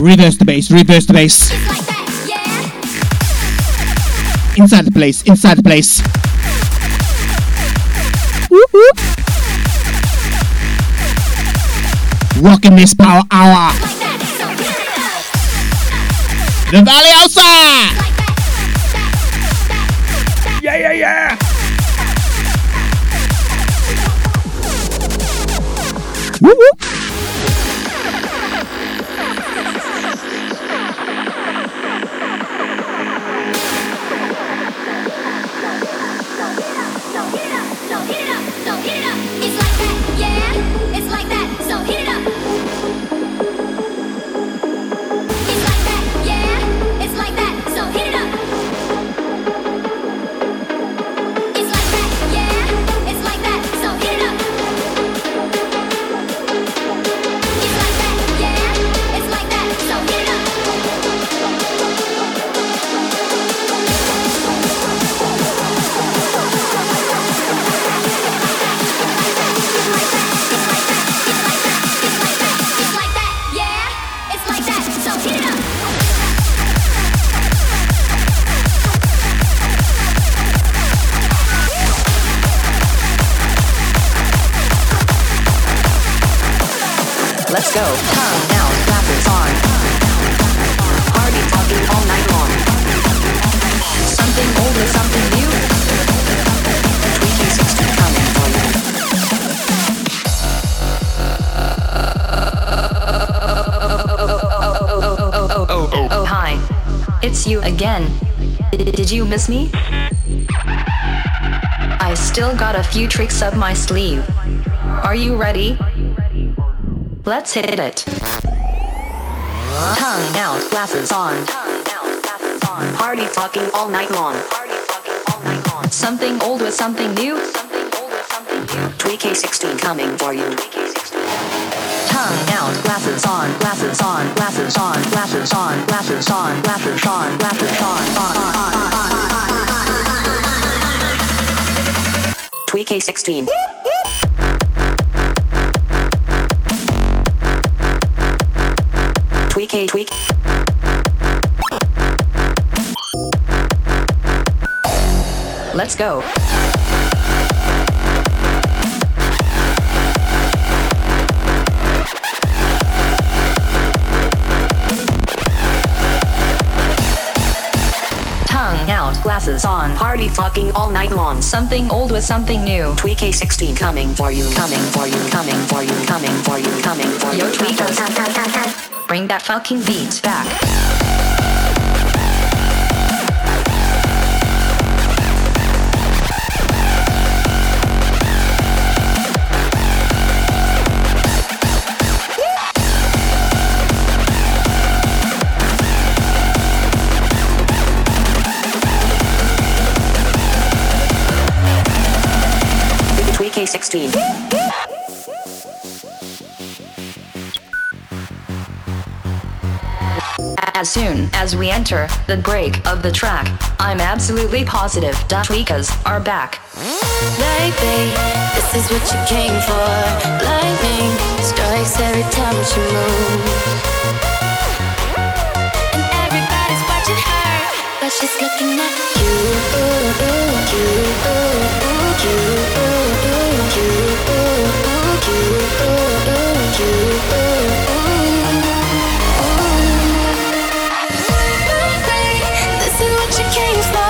Reverse the bass, reverse the bass. Like that, yeah. Inside the place, inside the place. Whoop, whoop. Rocking this power hour. Like that, so the Valley Houser. Like that, that, that, that, that. Yeah, yeah, yeah. Woo woo. Again, did you miss me? I still got a few tricks up my sleeve. Are you ready? Let's hit it. Tongue out, glasses on. Party talking all night long. Something old with something new. Tweaky sixteen coming for you. Tongue out, glasses on, glasses on, glasses on, glasses on, glasses on, glasses on, glasses on, on, on, on, on, on. Tweaky sixteen. Tweaky tweak. Let's go. Glasses on, party talking all night long. Something old with something new. Tweaky sixteen coming for you, coming for you, coming for you, coming for you, coming for you. Yo, tweakers, bring that fucking beat back. Sixteen. As soon as we enter the break of the track, I'm absolutely positive the tweakers are back. Lightning, this is what you came for. Lightning strikes every time you move, and everybody's watching her, but she's looking at you, you, you, you, you. You, ooh, ooh, you, ooh, ooh, you, ooh, ooh. This is what you came for.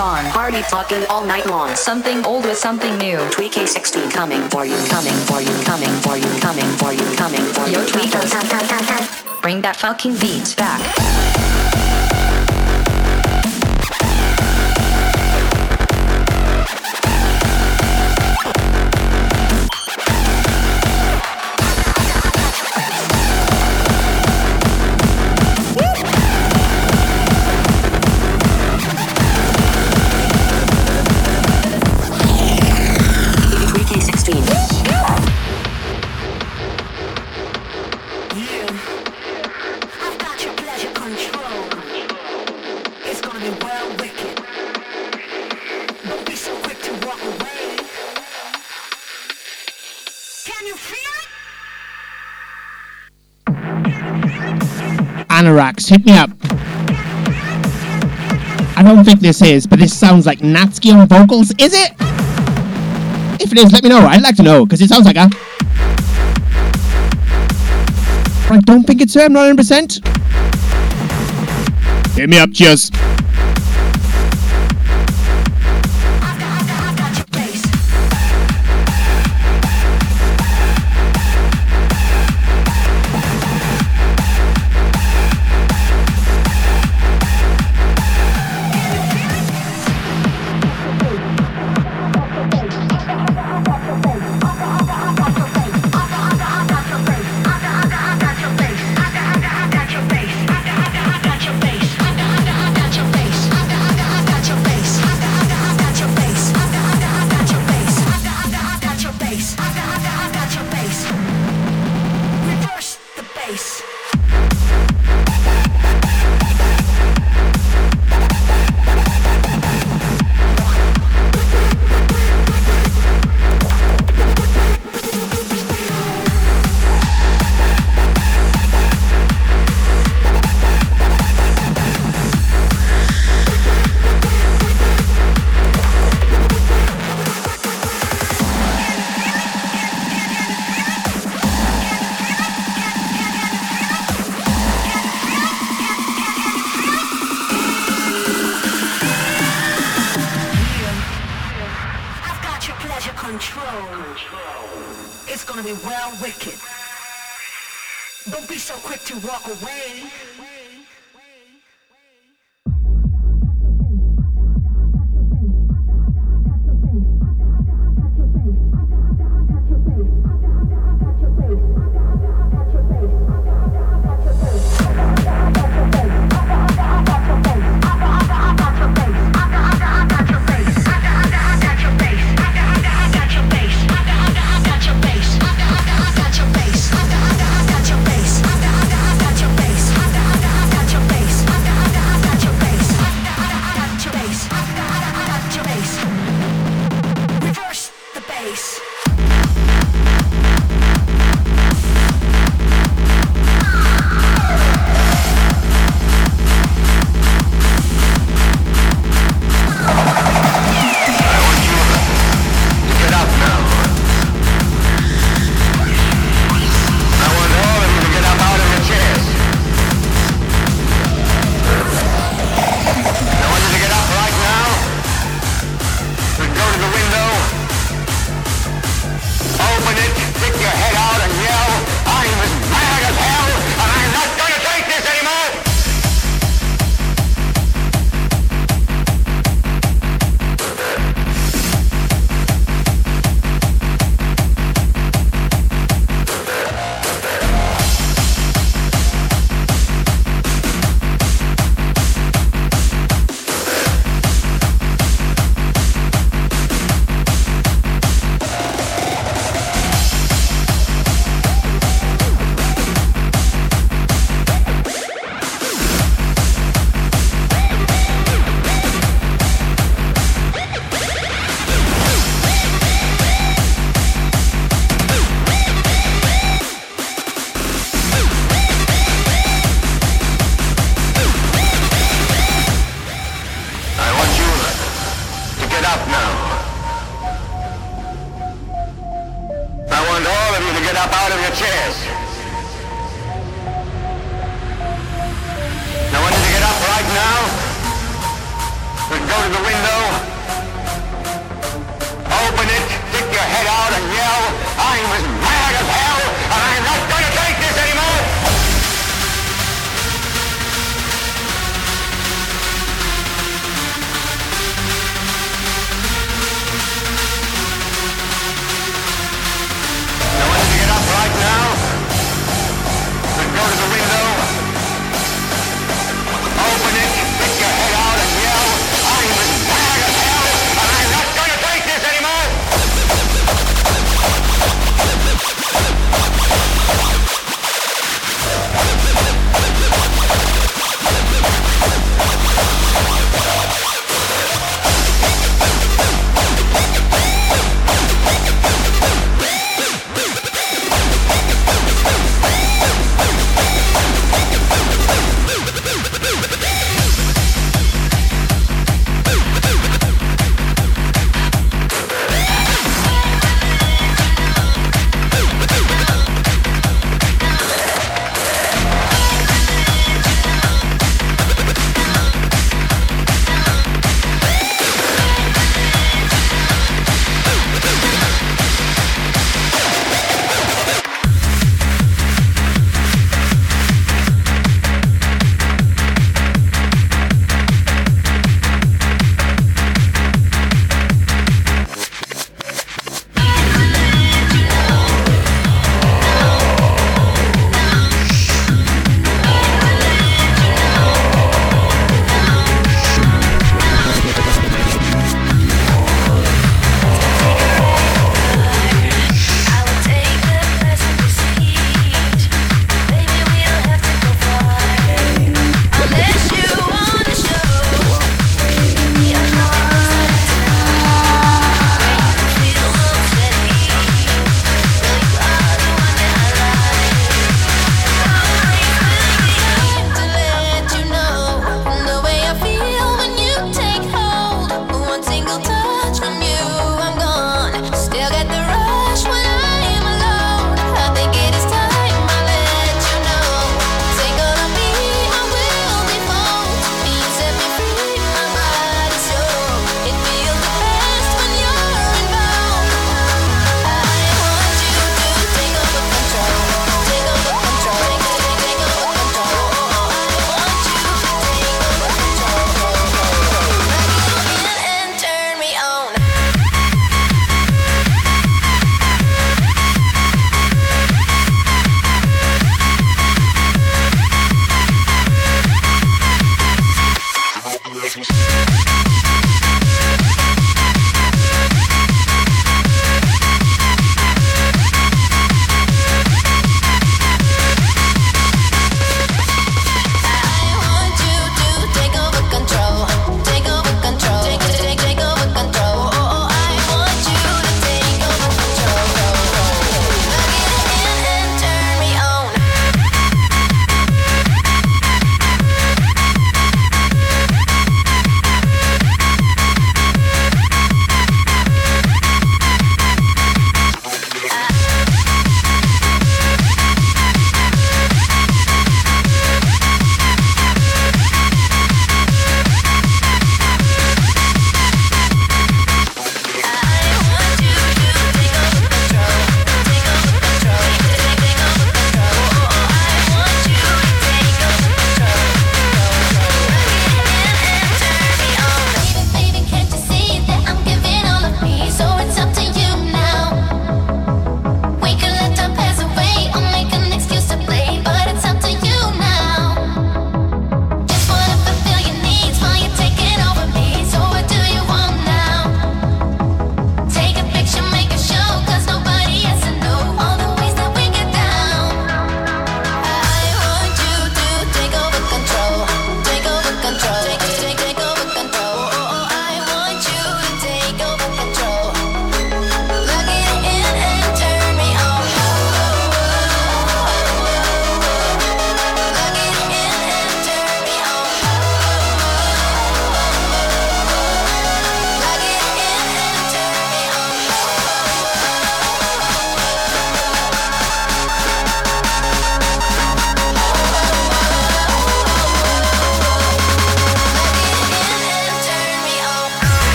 on. Party talking all night long. Something old with something new. Tweaky sixteen coming for you, coming for you, coming for you, coming for you, coming for you. Yo, Tweakos. Bring that fucking beat back. Anoraks, hit me up. I don't think this is, but this sounds like Natsuki on vocals, is it? If it is, let me know. I'd like to know, because it sounds like her. But I don't think it's her, I'm not one hundred percent. Hit me up, cheers. Go go to the window, open it, stick your head out and yell, I'm as mad as hell, and I'm not going to take this anymore! I want you to get up right now, and go to the window, open it, stick your head out and yell, I'm as mad as hell, and I'm not going to take this anymore!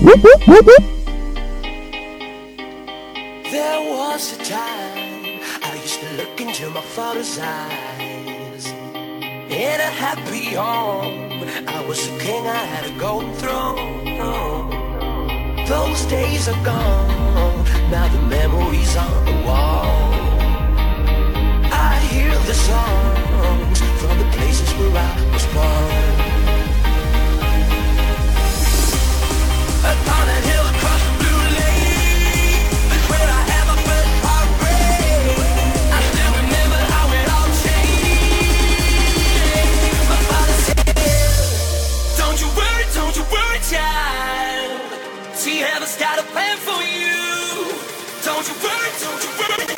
Whoop, whoop, whoop, whoop. There was a time I used to look into my father's eyes. In a happy home, I was a king, I had a golden throne. Those days are gone, now the memories on the wall. I hear the songs from the places where I was born. Upon a hill across the blue lake is where I ever felt my way. I still remember how it all changed. My father said, don't you worry, don't you worry, child. She haven't got a plan for you. Don't you worry, don't you worry.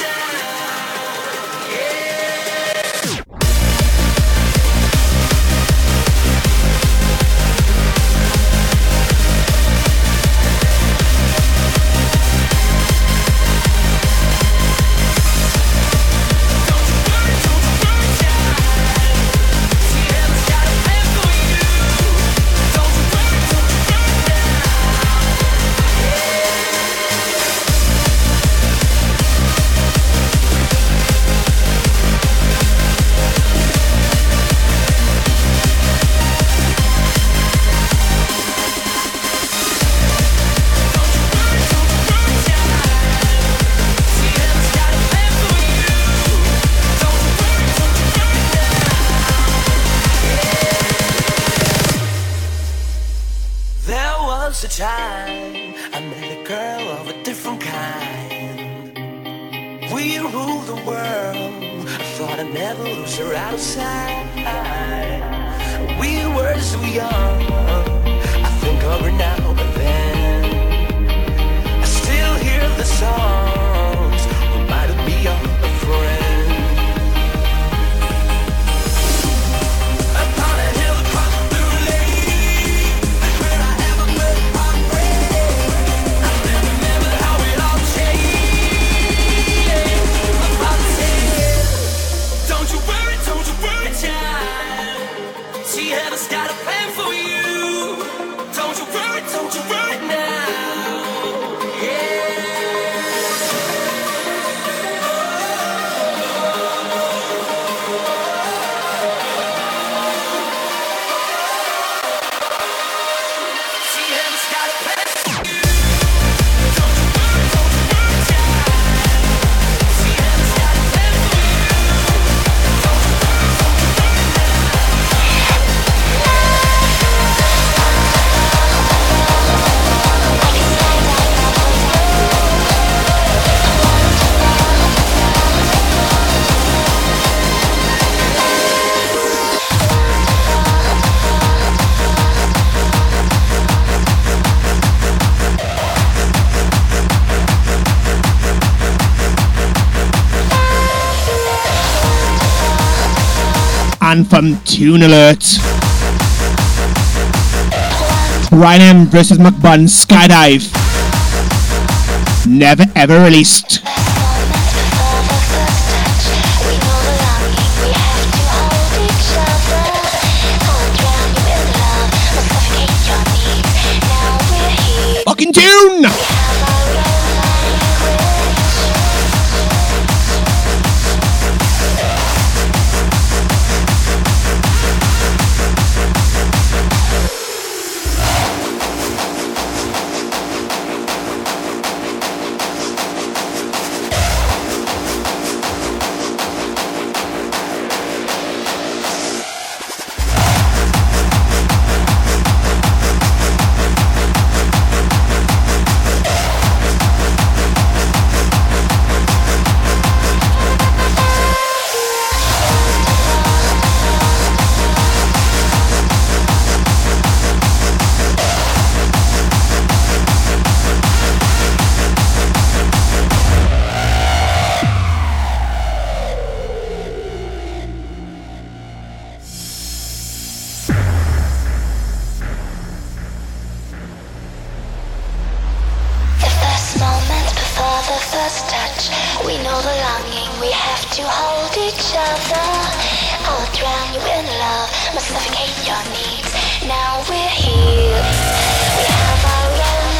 And from Tune Alert, Brian M versus McBun, Skydive, never ever released. Fucking tune! Now we're here, we have our own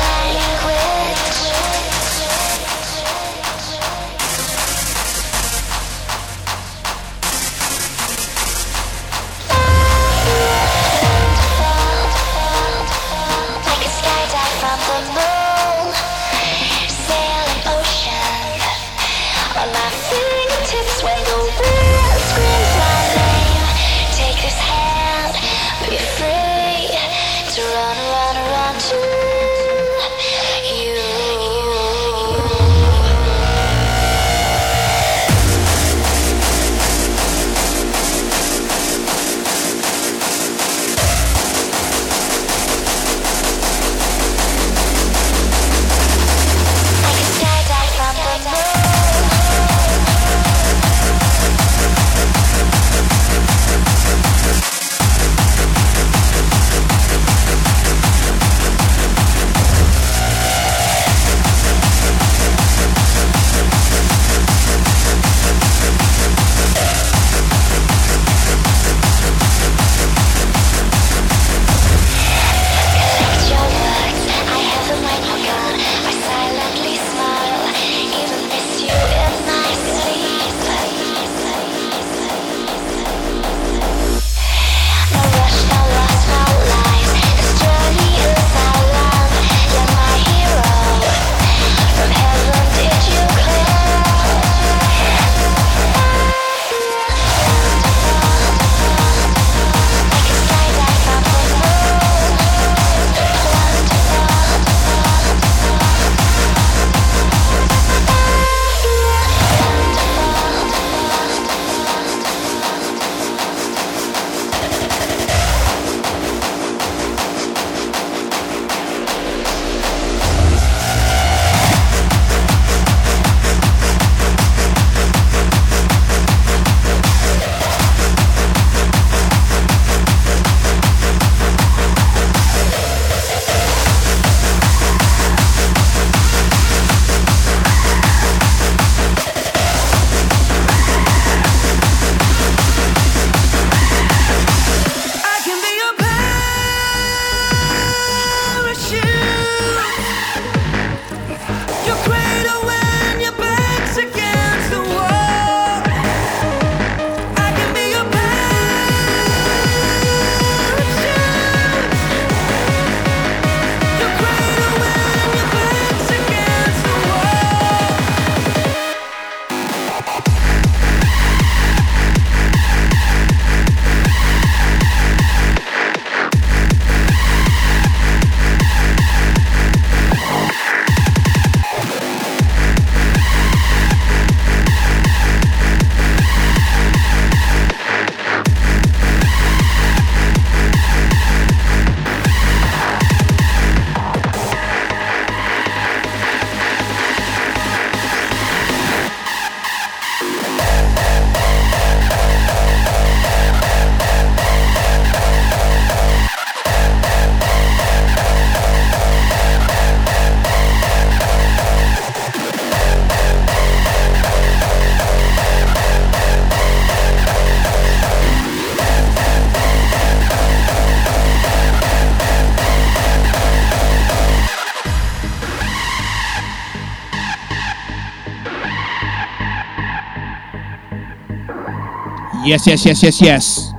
Yes, yes, yes, yes, yes.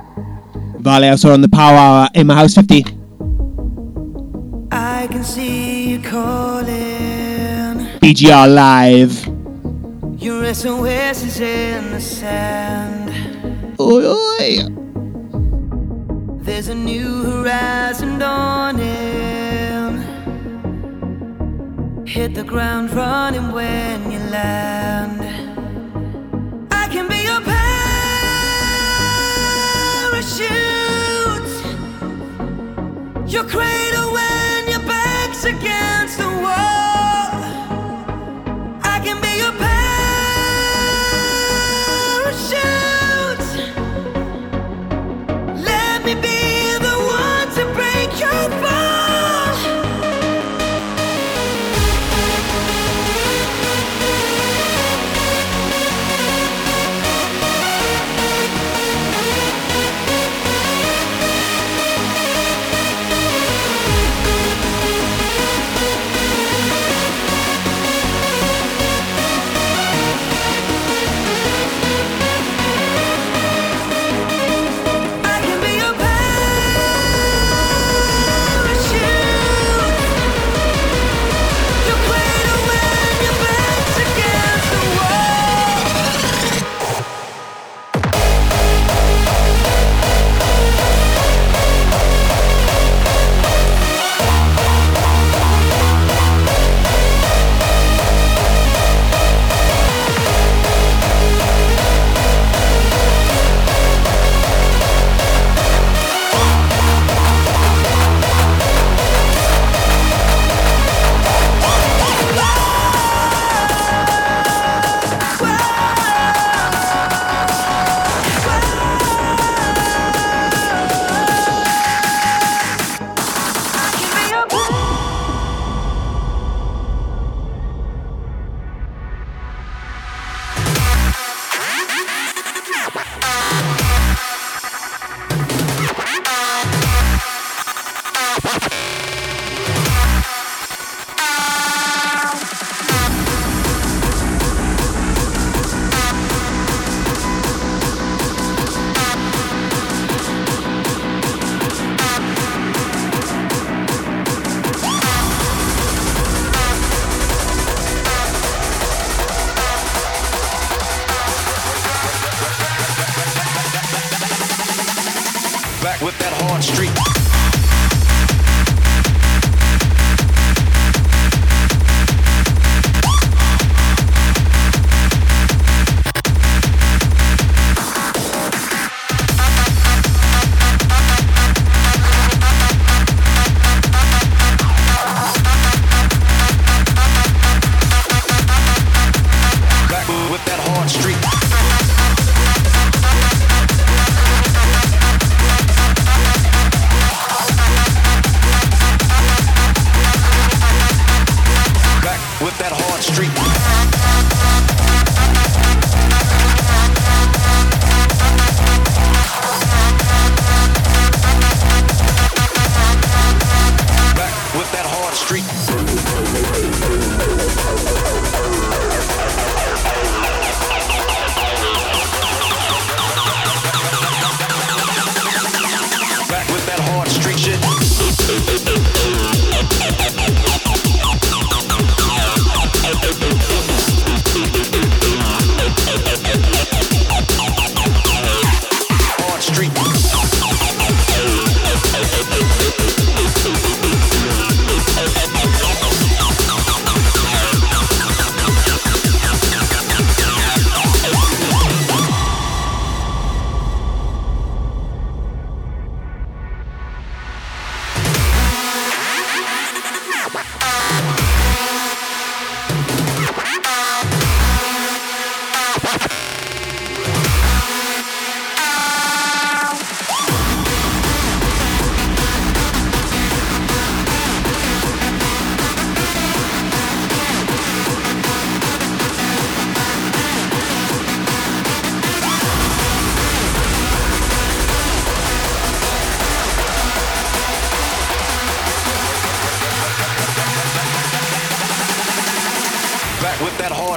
Valley Houser on the Power Hour in my house fifty. I can see you calling. B G R live. Your S O S is in the sand. Oi, oi. There's a new horizon dawning. Hit the ground running when you land. I can be your parachute, your cradle when your back's against the wall. I can be your parachute. Let me be the one to break your fall.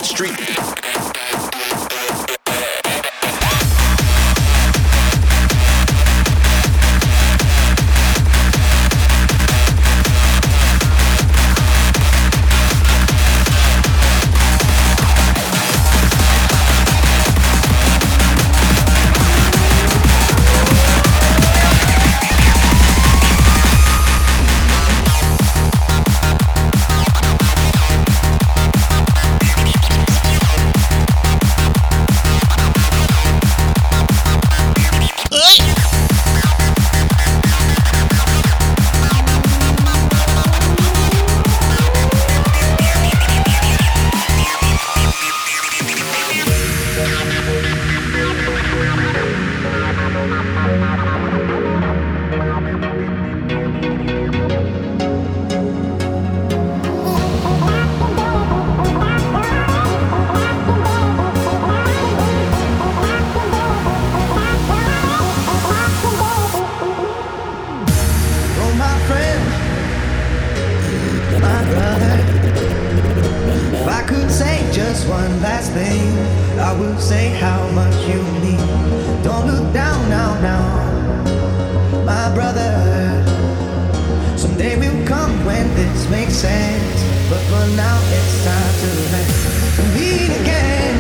Street. brother. If I could say just one last thing, I would say how much you mean. Don't look down now, now, my brother. Someday will come when this makes sense, but for now it's time to let meet again.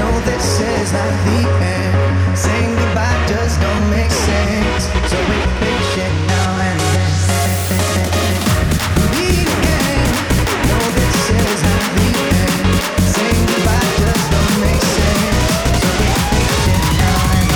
No, this is not the end. Saying goodbye just don't make sense, so be patient now and then. Meet again. No, this is not the end. Saying goodbye just don't make sense, so be patient now and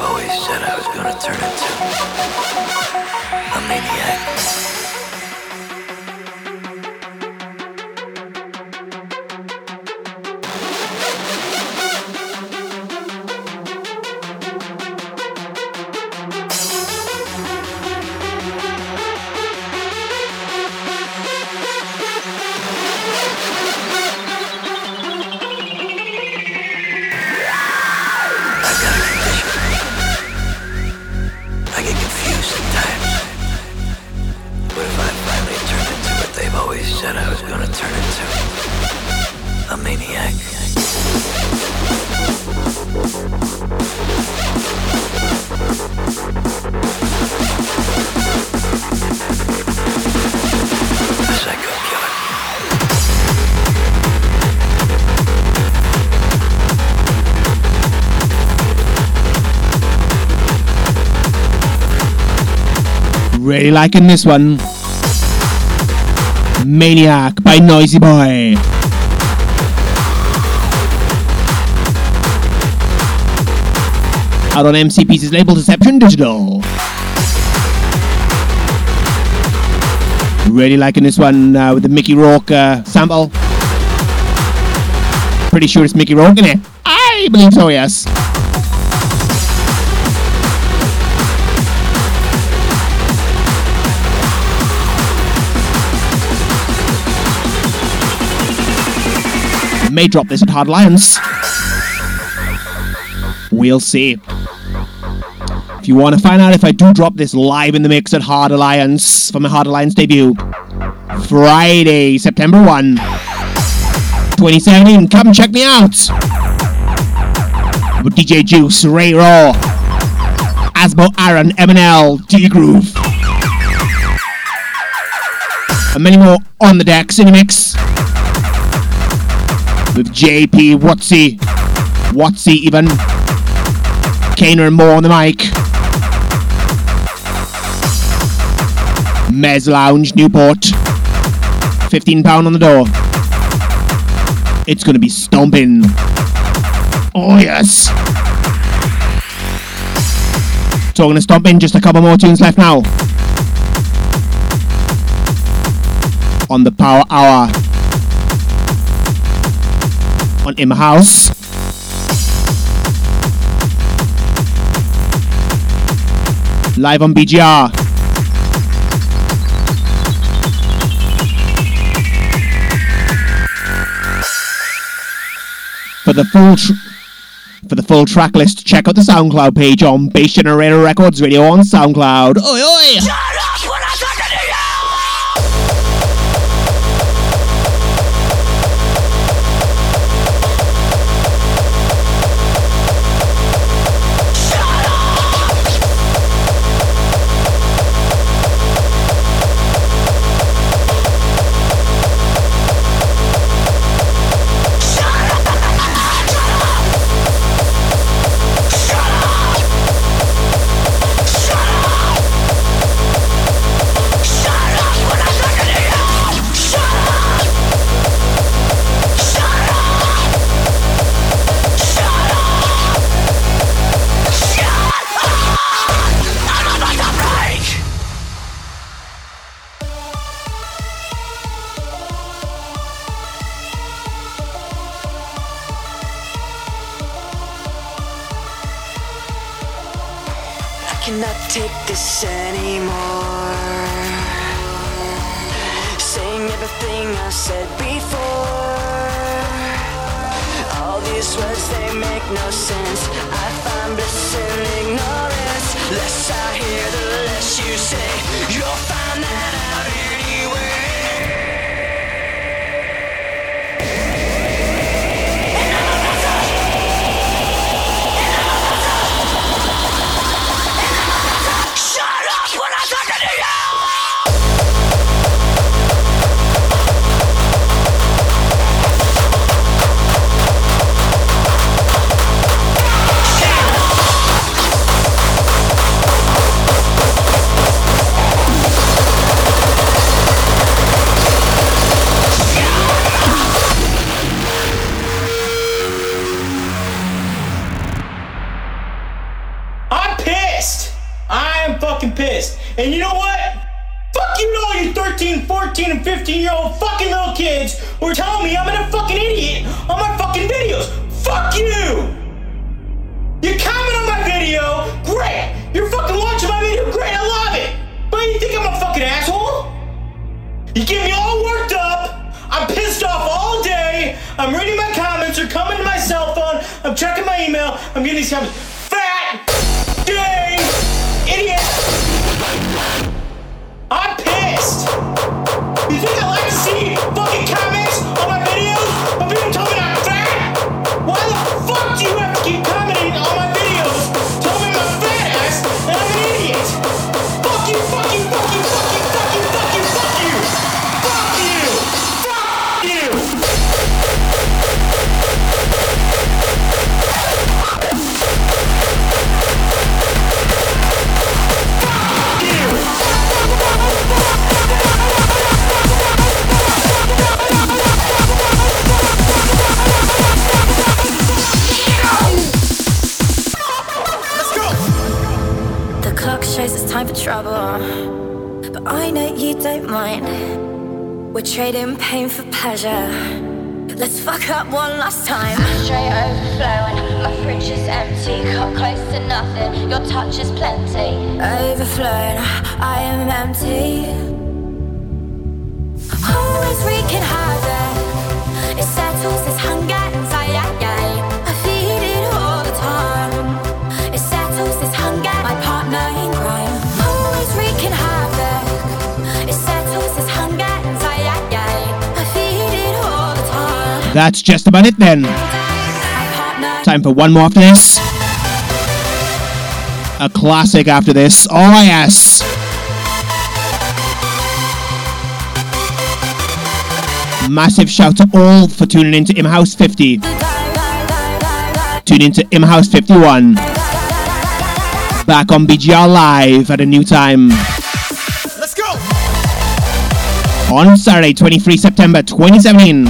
I've always said I was gonna turn into a maniac. Really liking this one. Maniac by Noisy Boy. Out on M C P's label Deception Digital. Really liking this one uh, with the Mickey Rourke uh, sample. Pretty sure it's Mickey Rourke, isn't it? I believe so, yes. May drop this at Hard Alliance. We'll see. If you want to find out if I do drop this live in the mix at Hard Alliance for my Hard Alliance debut, Friday, September first, twenty seventeen, come check me out. With D J Juice, Ray Raw, Asbo Aaron, M N L, D Groove, and many more on the decks in the mix. With J P, Watsy, Watsy even, Kaner and more on the mic. Mez Lounge, Newport, fifteen pounds on the door. It's gonna be stomping. Oh yes. So we're gonna stomp in just a couple more tunes left now. On the Power Hour. On In My House. Live on B G R. For the full tr- for the full track list, check out the SoundCloud page on Base Generator Records Radio on SoundCloud. Oi oi! Shut up when I talk to you! And you know what? Fuck you and all you thirteen, fourteen, and fifteen year old fucking little kids who are telling me I'm a fucking idiot on my fucking videos. Fuck you! You comment on my video, great! You're fucking watching my video, great, I love it! But you think I'm a fucking asshole? You get me all worked up, I'm pissed off all day, I'm reading my comments, they're coming to my cell phone, I'm checking my email, I'm getting these comments. Fat, dang, idiot! I'm pissed! You think I like to see fucking comments on my videos? But people tell me I'm fat? Why the fuck do you have to keep commenting on my videos? Tell me I'm a fat ass and I'm an idiot! Fuck you, fuck you, fuck you, fuck you, fuck you, fuck you, fuck you! Fuck you! Fuck you! It's time for trouble, but I know you don't mind. We're trading pain for pleasure. Let's fuck up one last time. Straight overflowing, my fridge is empty. Cut close to nothing, your touch is plenty. Overflowing, I am empty. Always wreaking havoc. It settles this hunger inside. I feed it all the time. It settles this hunger. My partner. That's just about it then. Time for one more after this. A classic after this. All I ask. Massive shout to all for tuning in to Im House fifty. Tune in to Im House fifty-one. Back on B G R Live at a new time. Let's go! On Saturday, twenty-third of September twenty seventeen.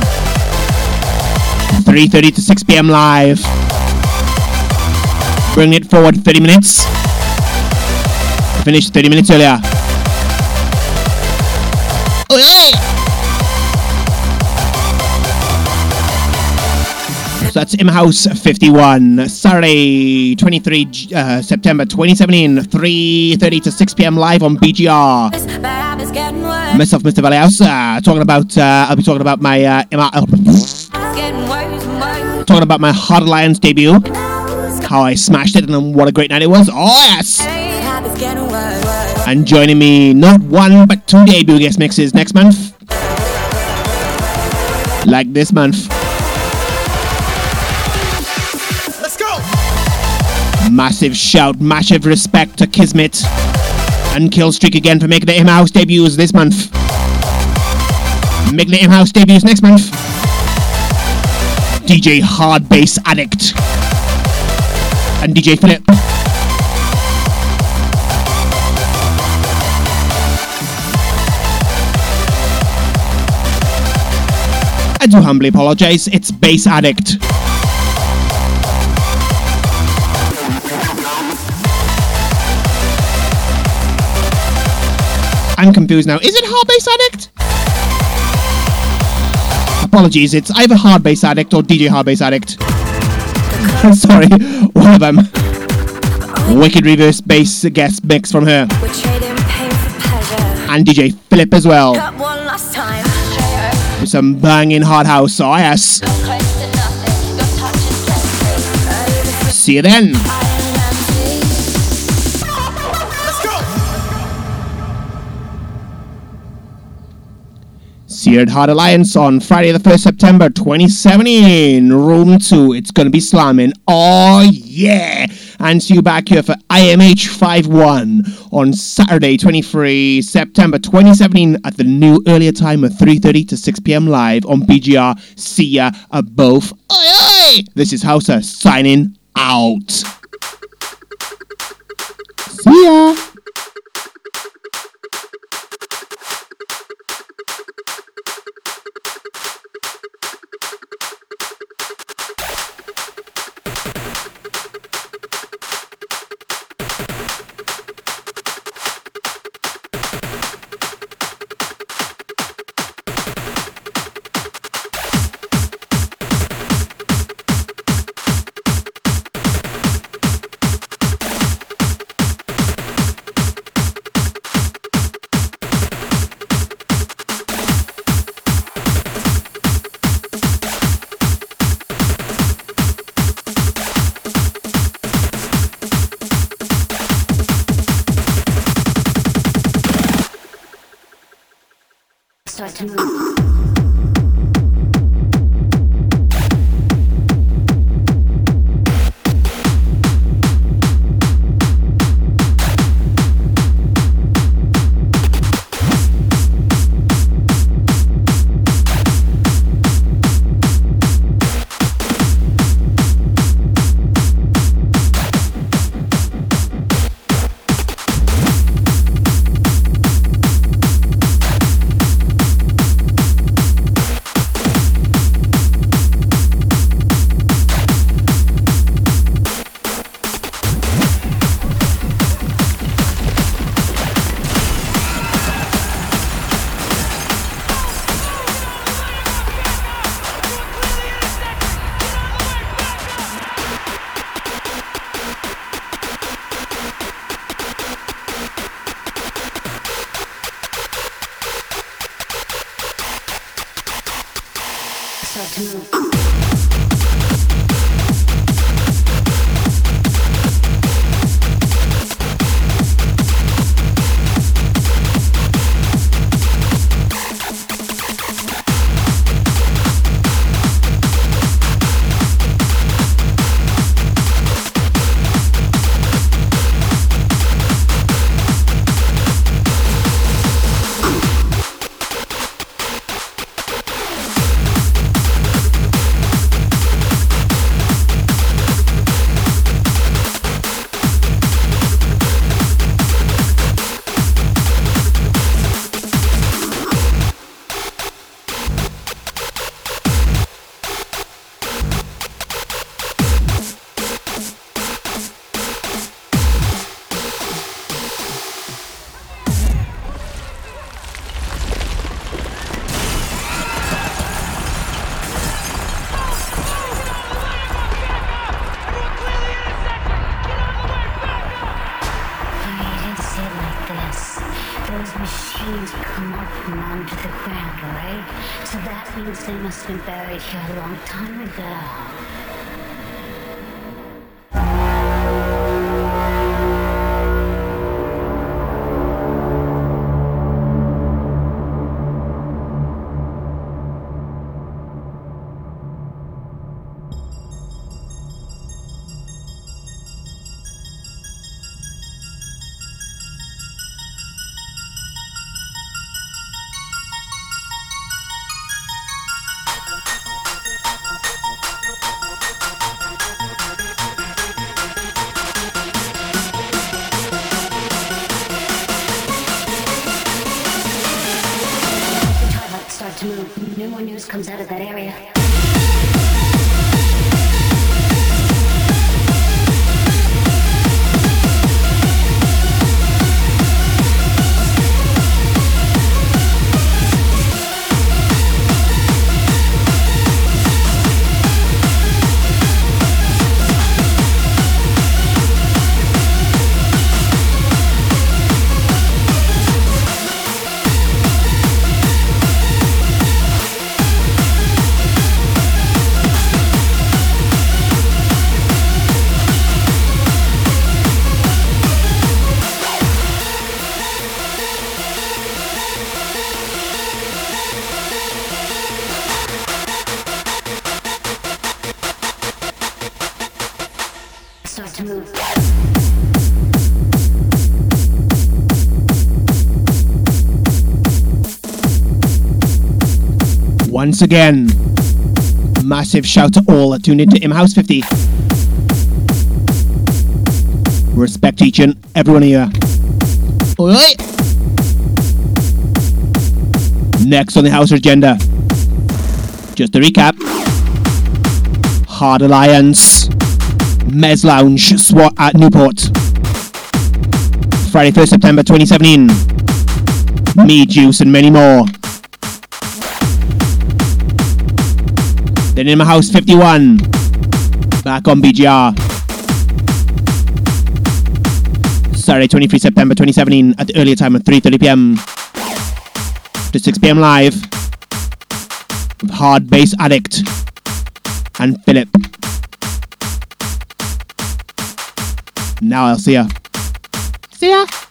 three thirty to six p.m. live. Bring it forward thirty minutes. Finish thirty minutes earlier. Oh yeah! So that's Im House fifty-one, Saturday, twenty-third of September twenty seventeen, three thirty to six p.m. live on B G R. Myself, Mister Valley Houser, uh, talking about. Uh, I'll be talking about my. Uh, Talking about my Hard Alliance debut, how I smashed it and what a great night it was. Oh yes! And joining me, not one but two debut guest mixes next month, like this month. Let's go! Massive shout, massive respect to Kismet and Killstreak again for making their in-house debuts this month. Making their in-house debuts next month. D J Hard Bass Addict and D J Phillip. I do humbly apologise, it's Bass Addict. I'm confused now, is it Hard Bass Addict? Apologies, it's either Hard Bass Addict or D J Hard Bass Addict. Sorry, one of them. Wicked reverse bass guest mix from her. And D J Phillip as well. With some banging hard house, oh yes. See you then. Here at Hard Alliance on Friday the first of September twenty seventeen, Room two. It's going to be slamming. Oh yeah! And see you back here for I M H fifty-one on Saturday twenty-third of September twenty seventeen at the new earlier time of three thirty to six p.m. live on B G R. See ya at both. Oi, oi! This is Houser signing out. See ya! start to move. Once again, massive shout to all that tuned into ImHouse fifty. Respect each and everyone here. Alright. Next on the house agenda, just to recap, Hard Alliance, Mez Lounge, SWAT at Newport, Friday first of September twenty seventeen, Me, Juice and many more. Then in my house fifty-one, back on B G R. Saturday twenty-third of September twenty seventeen at the earlier time of three thirty p m to six p m live with Hard Bass Addict and Phillip. Now I'll see ya. See ya.